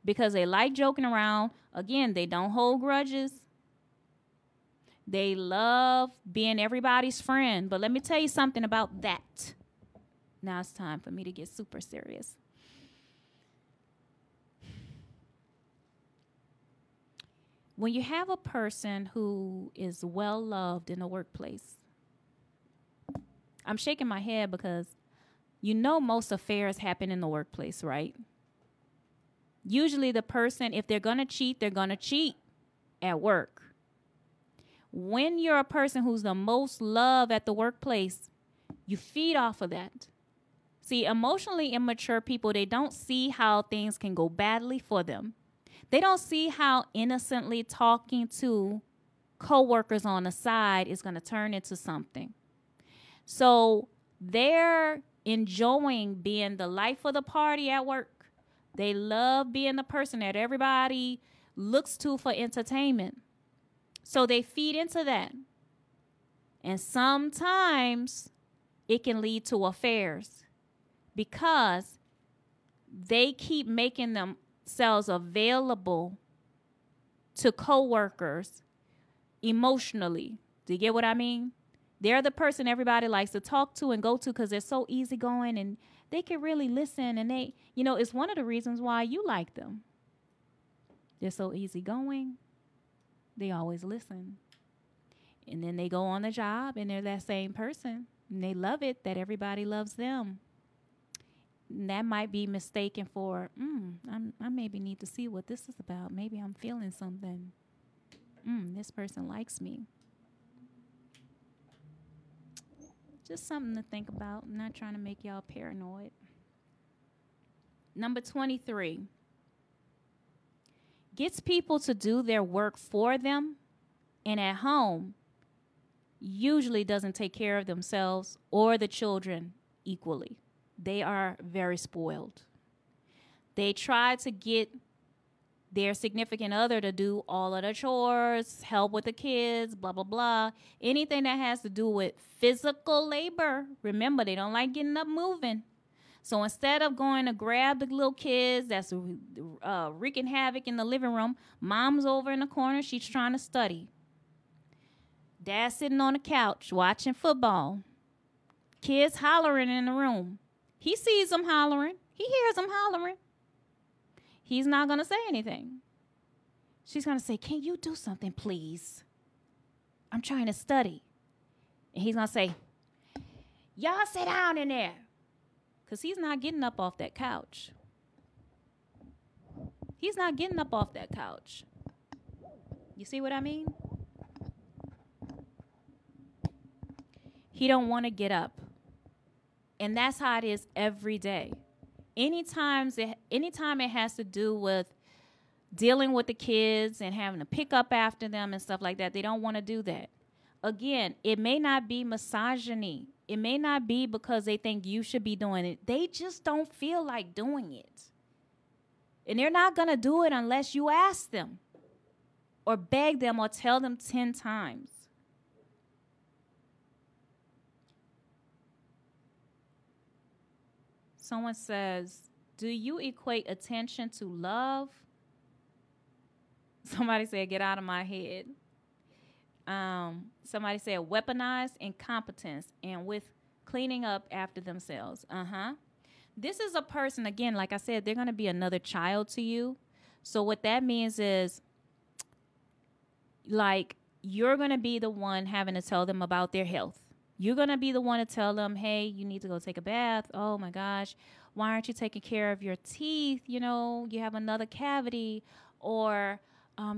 because they like joking around. Again, they don't hold grudges. They love being everybody's friend. But let me tell you something about that. Now it's time for me to get super serious. When you have a person who is well-loved in the workplace, I'm shaking my head because you know most affairs happen in the workplace, right? Usually the person, if they're going to cheat, they're going to cheat at work. when you're a person who's the most loved at the workplace, you feed off of that. See, emotionally immature people, they don't see how things can go badly for them. They don't see how innocently talking to coworkers on the side is going to turn into something. So they're enjoying being the life of the party at work. They love being the person that everybody looks to for entertainment. So they feed into that. And sometimes it can lead to affairs, because they keep making themselves available to coworkers emotionally. Do you get what I mean? They're the person everybody likes to talk to and go to because they're so easygoing and they can really listen. And they, you know, it's one of the reasons why you like them. They're so easygoing. They always listen. And then they go on the job and they're that same person. And they love it that everybody loves them. And that might be mistaken for, I maybe need to see what this is about. Maybe I'm feeling something. This person likes me. Just something to think about. I'm not trying to make y'all paranoid. Number 23. Gets people to do their work for them, and at home usually doesn't take care of themselves or the children equally. They are very spoiled. They try to get their significant other to do all of the chores, help with the kids, blah, blah, blah. Anything that has to do with physical labor. Remember, they don't like getting up moving. So instead of going to grab the little kids that's wreaking havoc in the living room, mom's over in the corner, she's trying to study. Dad's sitting on the couch watching football. Kids hollering in the room. He sees them hollering. He hears them hollering. He's not going to say anything. She's going to say, "Can you do something, please? I'm trying to study." And he's going to say, "Y'all sit down in there." Because he's not getting up off that couch. He's not getting up off that couch. You see what I mean? He don't want to get up. And that's how it is every day. Anytime it has to do with dealing with the kids and having to pick up after them and stuff like that, they don't want to do that. Again, it may not be misogyny. It may not be because they think you should be doing it. They just don't feel like doing it. And they're not going to do it unless you ask them or beg them or tell them 10 times. Someone says, "Do you equate attention to love?" Somebody said, "Get out of my head." Somebody said, "Weaponized incompetence and with cleaning up after themselves." This is a person, again, like I said, they're going to be another child to you. So what that means is, like, you're going to be the one having to tell them about their health. You're going to be the one to tell them, "Hey, you need to go take a bath. Oh, my gosh. Why aren't you taking care of your teeth? You know, you have another cavity, or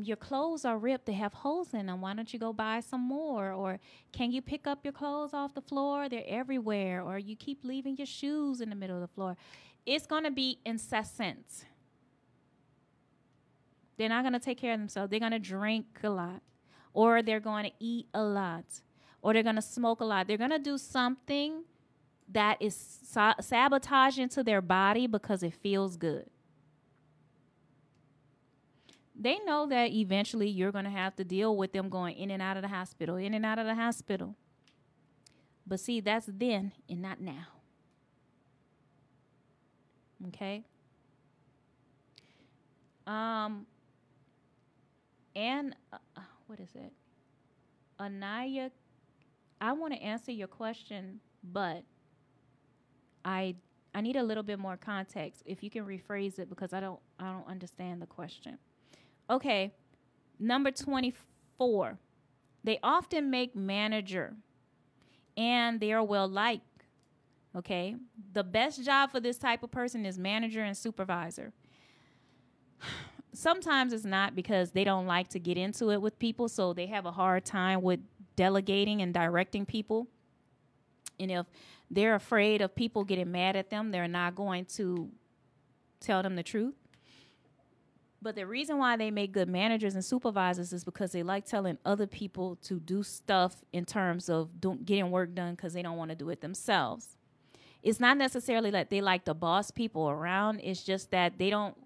your clothes are ripped. They have holes in them. Why don't you go buy some more? Or can you pick up your clothes off the floor? They're everywhere. Or you keep leaving your shoes in the middle of the floor." It's going to be incessant. They're not going to take care of themselves. They're going to drink a lot, or they're going to eat a lot, or they're going to smoke a lot. They're going to do something that is sabotaging to their body because it feels good. They know that eventually you're going to have to deal with them going in and out of the hospital, in and out of the hospital. But see, that's then and not now. Okay? What is it? Anaya, I want to answer your question, but I need a little bit more context. If you can rephrase it, because I don't understand the question. Okay, number 24. They often make manager, and they are well-liked. Okay, the best job for this type of person is manager and supervisor. sometimes it's not because they don't like to get into it with people, so they have a hard time with delegating and directing people. And if they're afraid of people getting mad at them, they're not going to tell them the truth. But the reason why they make good managers and supervisors is because they like telling other people to do stuff in terms of getting work done because they don't want to do it themselves. It's not necessarily that they like to boss people around. It's just that they don't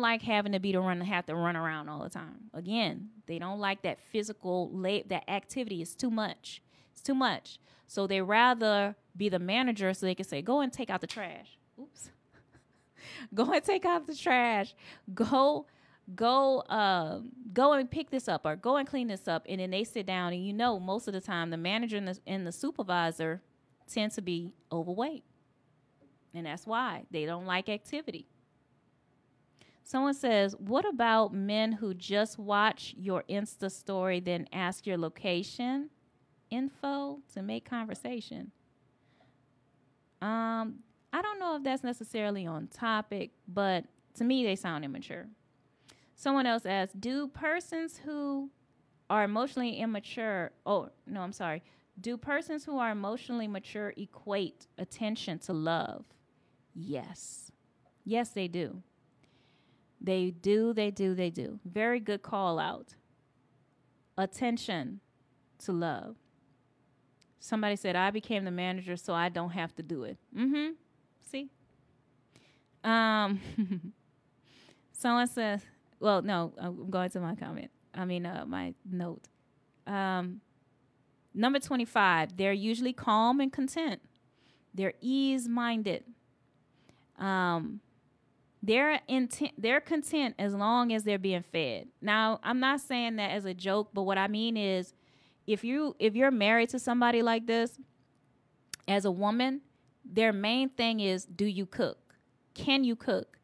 like having to be the one to have to run around all the time. Again, they don't like that physical, that activity is too much. It's too much. So they rather be the manager so they can say, go and take out the trash. Oops. Go and take out the trash. Go and pick this up, or go and clean this up. And then they sit down, and most of the time the manager and the supervisor tend to be overweight. And that's why they don't like activity. Someone says, what about men who just watch your Insta story, then ask your location info to make conversation? I don't know if that's necessarily on topic, but to me, they sound immature. Someone else asked, do persons who are emotionally mature equate attention to love? Yes. Yes, they do. They do. Very good call out. Attention to love. Somebody said, I became the manager so I don't have to do it. Mm-hmm. See? Someone says, well, no, I'm going to my comment. I mean, my note. Number 25, they're usually calm and content. They're ease-minded. They're content as long as they're being fed. Now, I'm not saying that as a joke, but what I mean is if you're married to somebody like this, as a woman, their main thing is, do you cook? Can you cook?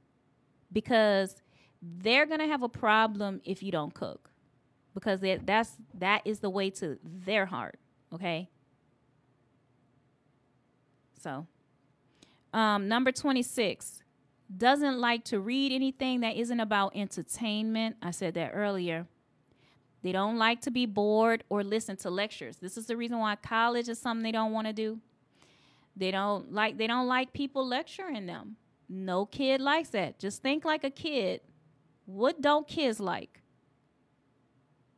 Because they're going to have a problem if you don't cook, because that is the way to their heart, okay? So, number 26, doesn't like to read anything that isn't about entertainment. I said that earlier. They don't like to be bored or listen to lectures. This is the reason why college is something they don't want to do. They don't like people lecturing them. No kid likes that. Just think like a kid. What don't kids like?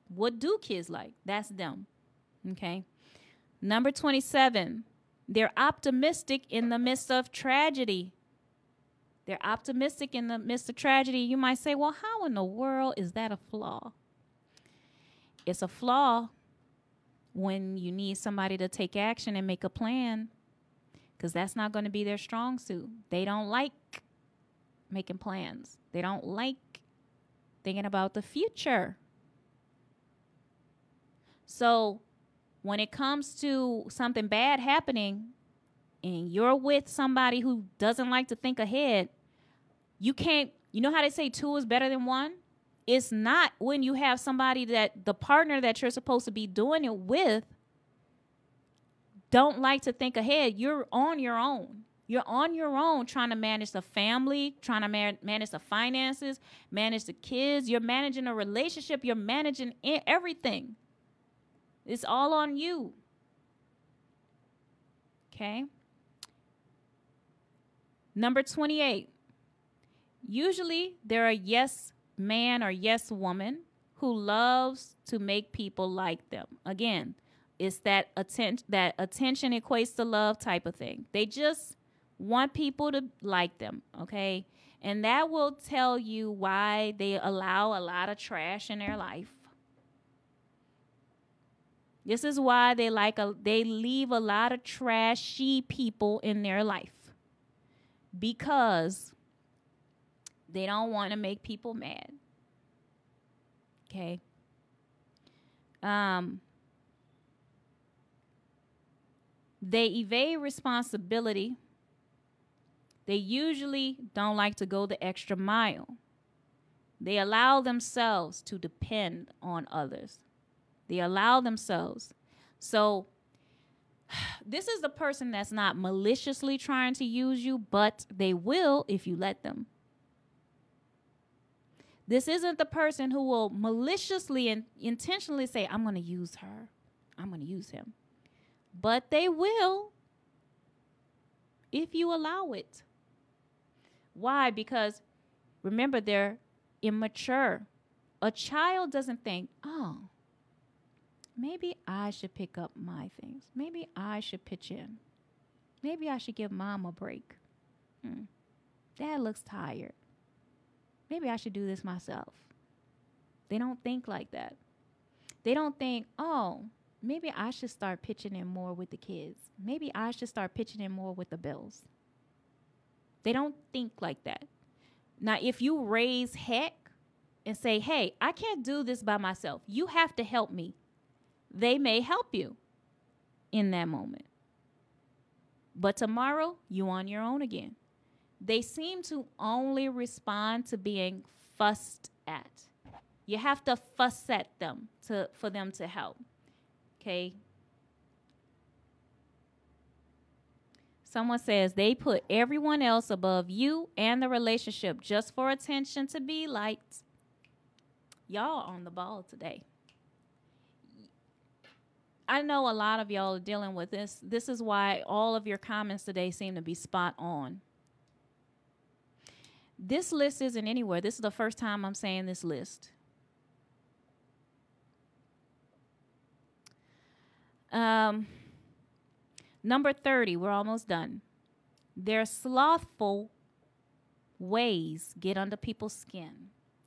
What do kids like? That's them. Okay. Number 27. They're optimistic in the midst of tragedy. They're optimistic in the midst of tragedy. You might say, well, how in the world is that a flaw? It's a flaw when you need somebody to take action and make a plan, because that's not going to be their strong suit. They don't like making plans. They don't like thinking about the future. So when it comes to something bad happening and you're with somebody who doesn't like to think ahead, you know how they say 2 is better than 1? It's not when you have somebody that the partner that you're supposed to be doing it with don't like to think ahead. You're on your own. You're on your own trying to manage the family, trying to manage the finances, manage the kids. You're managing a relationship. You're managing everything. It's all on you. Okay. Number 28. Usually there are yes man or yes woman who loves to make people like them. Again, it's that attention equates to love type of thing. They just want people to like them, okay? And that will tell you why they allow a lot of trash in their life. This is why they leave a lot of trashy people in their life, because they don't want to make people mad, okay? They evade responsibility. They usually don't like to go the extra mile. They allow themselves to depend on others. They allow themselves. So this is the person that's not maliciously trying to use you, but they will if you let them. This isn't the person who will maliciously and intentionally say, I'm going to use her, I'm going to use him. But they will if you allow it. Why? Because remember, they're immature. A child doesn't think, oh, maybe I should pick up my things. Maybe I should pitch in. Maybe I should give mom a break. Dad looks tired. Maybe I should do this myself. They don't think like that. They don't think, oh, maybe I should start pitching in more with the kids. Maybe I should start pitching in more with the bills. They don't think like that. Now, if you raise heck and say, hey, I can't do this by myself, you have to help me, they may help you in that moment. But tomorrow, you're on your own again. They seem to only respond to being fussed at. You have to fuss at them for them to help. Okay? Someone says they put everyone else above you and the relationship just for attention to be liked. Y'all on the ball today. I know a lot of y'all are dealing with this. This is why all of your comments today seem to be spot on. This list isn't anywhere. This is the first time I'm saying this list. Number 30, we're almost done. Their slothful ways get under people's skin.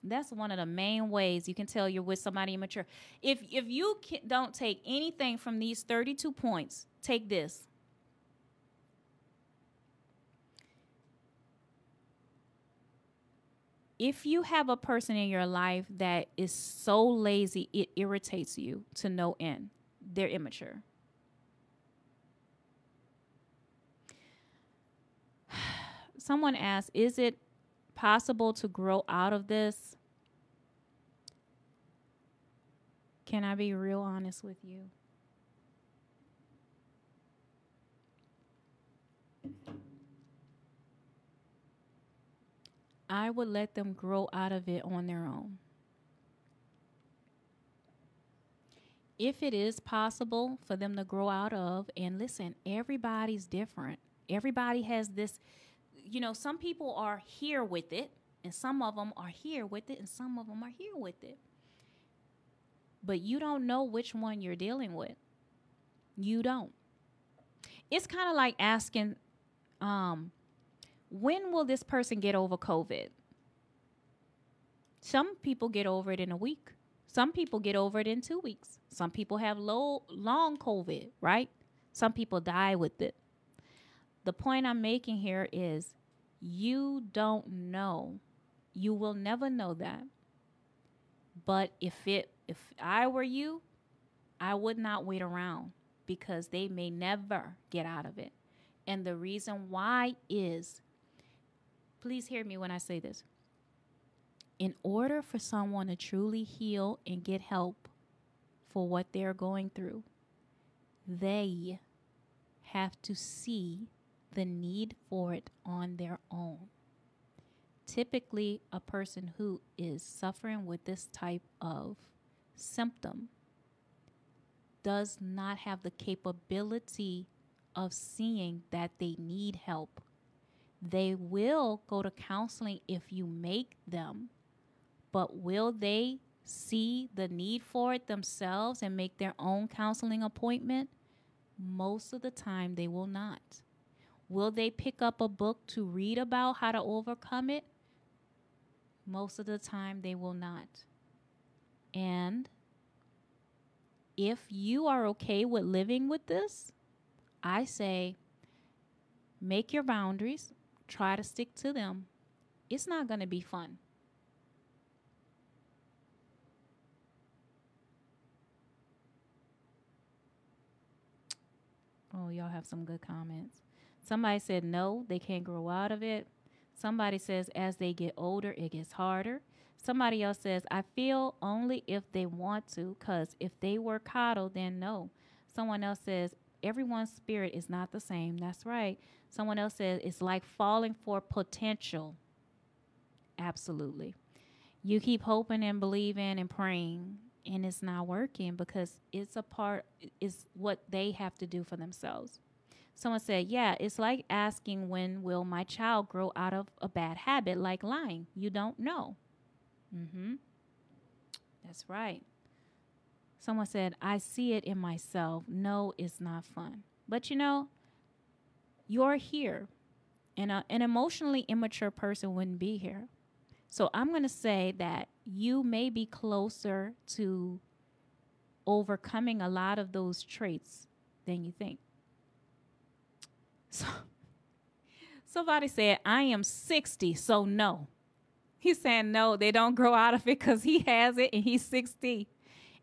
That's one of the main ways you can tell you're with somebody immature. If you don't take anything from these 32 points, take this. If you have a person in your life that is so lazy, it irritates you to no end, they're immature. Someone asked, is it possible to grow out of this? Can I be real honest with you? I would let them grow out of it on their own. If it is possible for them to grow out of, and listen, everybody's different. Everybody has this. You know, some people are here with it, and some of them are here with it, and some of them are here with it. But you don't know which one you're dealing with. You don't. It's kind of like asking, when will this person get over COVID? Some people get over it in a week. Some people get over it in 2 weeks. Some people have long COVID, right? Some people die with it. The point I'm making here is you don't know. You will never know that. But if I were you, I would not wait around, because they may never get out of it. And the reason why is, please hear me when I say this. In order for someone to truly heal and get help for what they're going through, they have to see the need for it on their own. Typically, a person who is suffering with this type of symptom does not have the capability of seeing that they need help. They will go to counseling if you make them, but will they see the need for it themselves and make their own counseling appointment? Most of the time, they will not. Will they pick up a book to read about how to overcome it? Most of the time, they will not. And if you are okay with living with this, I say make your boundaries. Try to stick to them. It's not going to be fun. Oh, y'all have some good comments. Somebody said, no, they can't grow out of it. Somebody says, as they get older, it gets harder. Somebody else says, I feel only if they want to, because if they were coddled, then no. Someone else says, everyone's spirit is not the same. That's right. Someone else says, it's like falling for potential. Absolutely. You keep hoping and believing and praying, and it's not working because it's a part, it's what they have to do for themselves. Someone said, yeah, it's like asking when will my child grow out of a bad habit like lying? You don't know. Mm-hmm. That's right. Someone said, I see it in myself. No, it's not fun. But you know, you're here, and an emotionally immature person wouldn't be here. So I'm going to say that you may be closer to overcoming a lot of those traits than you think. So somebody said, I am 60, so no. He's saying, no, they don't grow out of it because he has it and he's 60.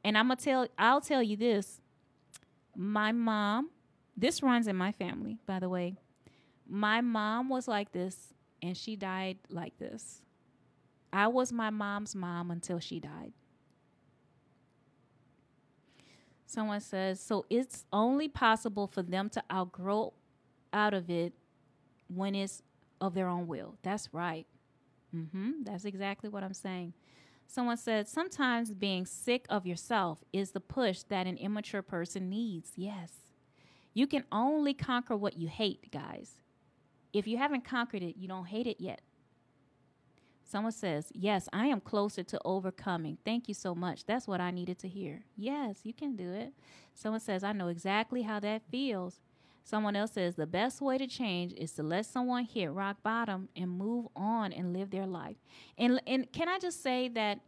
And I'll tell you this. My mom, this runs in my family, by the way. My mom was like this, and she died like this. I was my mom's mom until she died. Someone says, so it's only possible for them to outgrow out of it when it's of their own will. That's right. Mm-hmm. That's exactly what I'm saying. Someone said, sometimes being sick of yourself is the push that an immature person needs. Yes. You can only conquer what you hate, guys. If you haven't conquered it, you don't hate it yet. Someone says, yes, I am closer to overcoming. Thank you so much. That's what I needed to hear. Yes, you can do it. Someone says, I know exactly how that feels. Someone else says, the best way to change is to let someone hit rock bottom and move on and live their life. And can I just say that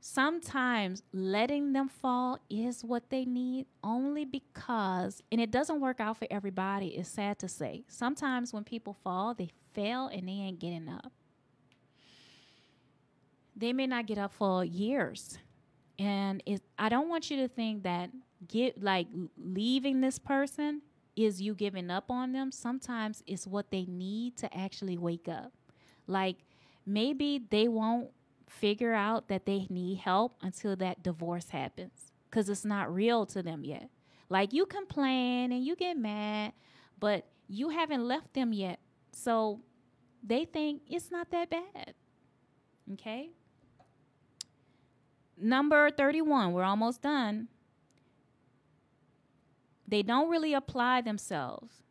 sometimes letting them fall is what they need, only because, and it doesn't work out for everybody, it's sad to say. Sometimes when people fall, they fail and they ain't getting up. They may not get up for years. And I don't want you to think that leaving this person is you giving up on them. Sometimes it's what they need to actually wake up. Like, maybe they won't figure out that they need help until that divorce happens because it's not real to them yet. Like, you complain and you get mad, but you haven't left them yet. So they think it's not that bad. Okay? Number 31, we're almost done. They don't really apply themselves.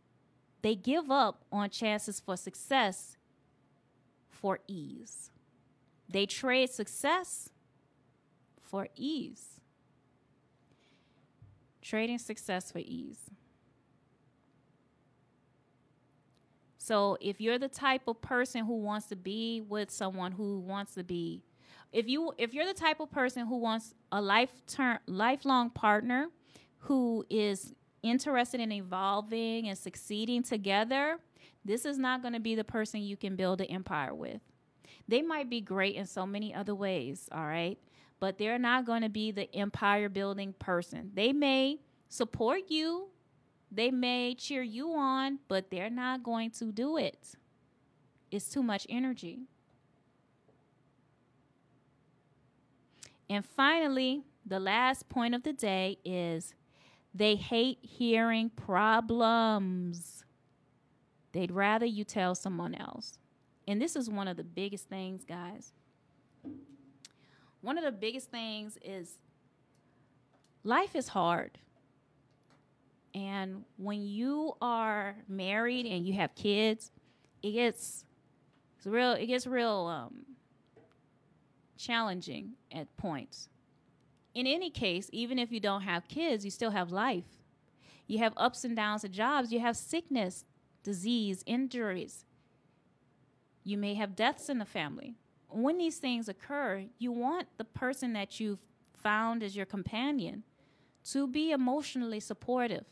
They give up on chances for success for ease. They trade success for ease. Trading success for ease. So if you're the type of person who wants to be with someone who wants to be, if you're the type of person who wants a lifelong partner who is interested in evolving and succeeding together, this is not going to be the person you can build an empire with. They might be great in so many other ways, all right? But they're not going to be the empire-building person. They may support you. They may cheer you on, but they're not going to do it. It's too much energy. And finally, the last point of the day is they hate hearing problems. They'd rather you tell someone else. And this is one of the biggest things, guys. One of the biggest things is life is hard. And when you are married and you have kids, it gets real challenging at points. In any case, even if you don't have kids, you still have life. You have ups and downs of jobs. You have sickness, disease, injuries. You may have deaths in the family. When these things occur, you want the person that you've found as your companion to be emotionally supportive.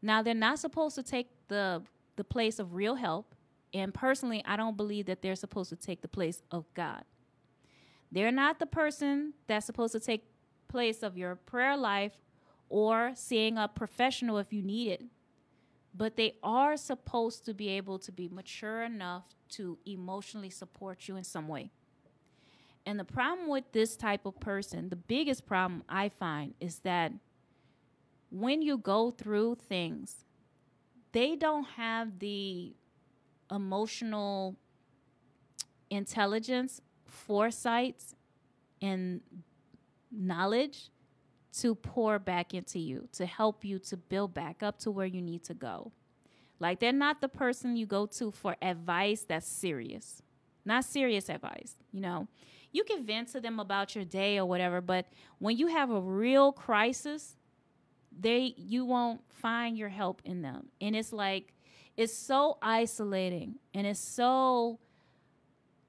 Now, they're not supposed to take the place of real help, and personally, I don't believe that they're supposed to take the place of God. They're not the person that's supposed to take place of your prayer life or seeing a professional if you need it, but they are supposed to be able to be mature enough to emotionally support you in some way. And the problem with this type of person, the biggest problem I find, is that when you go through things, they don't have the emotional intelligence foresight and knowledge to pour back into you, to help you to build back up to where you need to go. Like, they're not the person you go to for advice that's serious. Not serious advice, you know. You can vent to them about your day or whatever, but when you have a real crisis, you won't find your help in them. And it's like, it's so isolating, and it's so,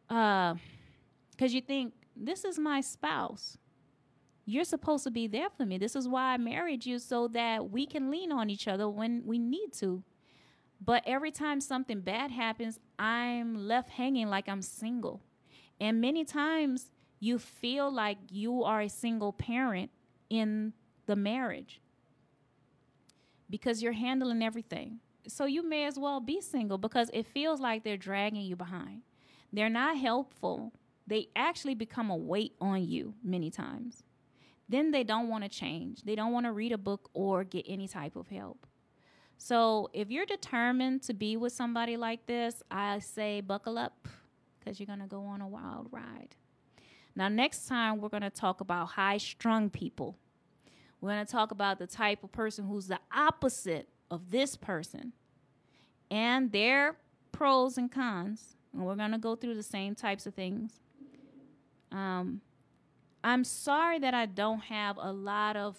because you think, this is my spouse. You're supposed to be there for me. This is why I married you, so that we can lean on each other when we need to. But every time something bad happens, I'm left hanging like I'm single. And many times you feel like you are a single parent in the marriage because you're handling everything. So you may as well be single, because it feels like they're dragging you behind. They're not helpful. They actually become a weight on you many times. Then they don't want to change. They don't want to read a book or get any type of help. So if you're determined to be with somebody like this, I say buckle up, because you're going to go on a wild ride. Now, next time, we're going to talk about high-strung people. We're going to talk about the type of person who's the opposite of this person and their pros and cons. And we're going to go through the same types of things. I'm sorry that I don't have a lot of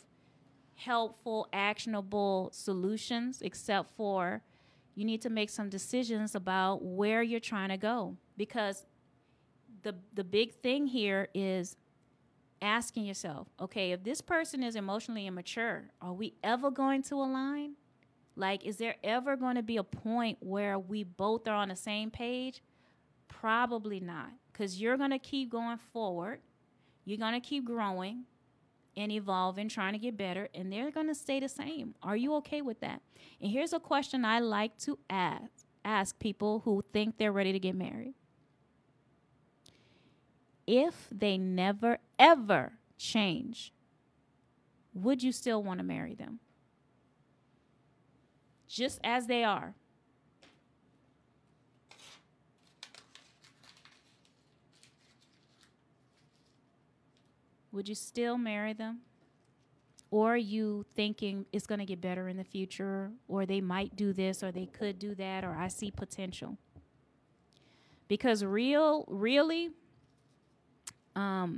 helpful, actionable solutions, except for you need to make some decisions about where you're trying to go, because the big thing here is asking yourself, okay, if this person is emotionally immature, are we ever going to align? Like, is there ever going to be a point where we both are on the same page? Probably not, because you're going to keep going forward. You're going to keep growing and evolving, trying to get better, and they're going to stay the same. Are you okay with that? And here's a question I like to ask people who think they're ready to get married. If they never, ever change, would you still want to marry them? Just as they are. Would you still marry them? Or are you thinking it's going to get better in the future, or they might do this, or they could do that, or I see potential? Because really, that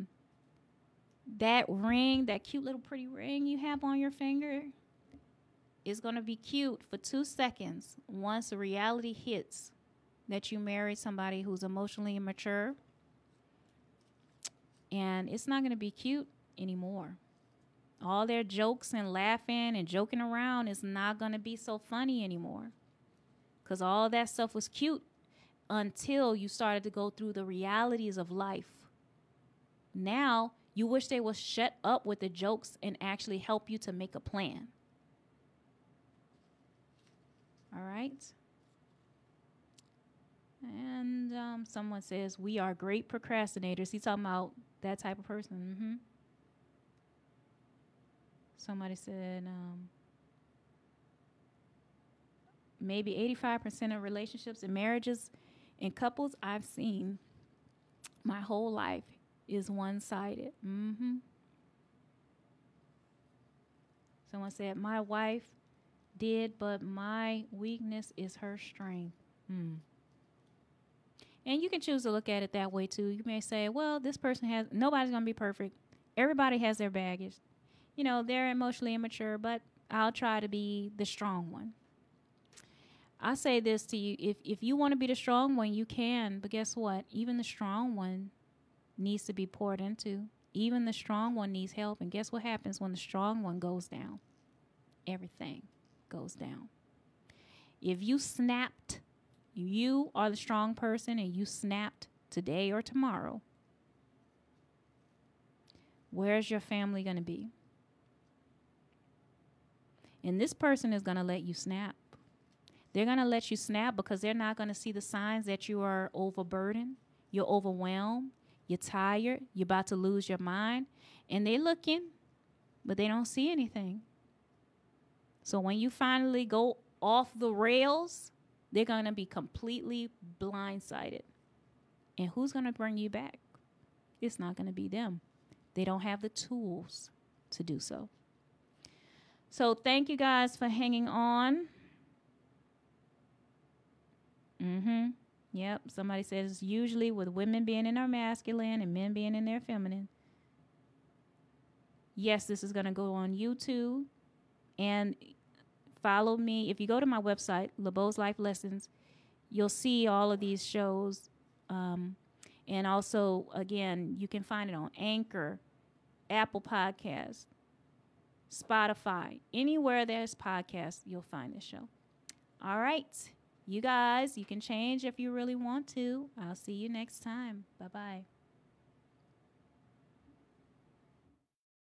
ring, that cute little pretty ring you have on your finger, is going to be cute for 2 seconds once the reality hits that you marry somebody who's emotionally immature. And it's not going to be cute anymore. All their jokes and laughing and joking around is not going to be so funny anymore, because all that stuff was cute until you started to go through the realities of life. Now you wish they would shut up with the jokes and actually help you to make a plan. All right. And someone says, we are great procrastinators. He's talking about that type of person. Mm-hmm. Somebody said maybe 85% of relationships and marriages and couples I've seen my whole life is one-sided. Mm-hmm. Someone said, my wife did, but my weakness is her strength. Mm. And you can choose to look at it that way, too. You may say, well, this person has, nobody's going to be perfect. Everybody has their baggage. You know, they're emotionally immature, but I'll try to be the strong one. I say this to you. If you want to be the strong one, you can. But guess what? Even the strong one needs to be poured into. Even the strong one needs help. And guess what happens when the strong one goes down? Everything goes down. If you snapped, you are the strong person, and you snapped today or tomorrow, where's your family going to be? And this person is going to let you snap. They're going to let you snap because they're not going to see the signs that you are overburdened, you're overwhelmed, you're tired, you're about to lose your mind. And they're looking, but they don't see anything. So when you finally go off the rails, they're going to be completely blindsided. And who's going to bring you back? it's not going to be them. They don't have the tools to do so. So thank you guys for hanging on. Yep, somebody says usually with women being in their masculine and men being in their feminine. Yes, this is going to go on YouTube. And follow me. If you go to my website, LaBeaud's Life Lessons, you'll see all of these shows. And also, again, you can find it on Anchor, Apple Podcasts, Spotify. Anywhere there's podcasts, you'll find this show. All right. You guys, you can change if you really want to. I'll see you next time. Bye-bye.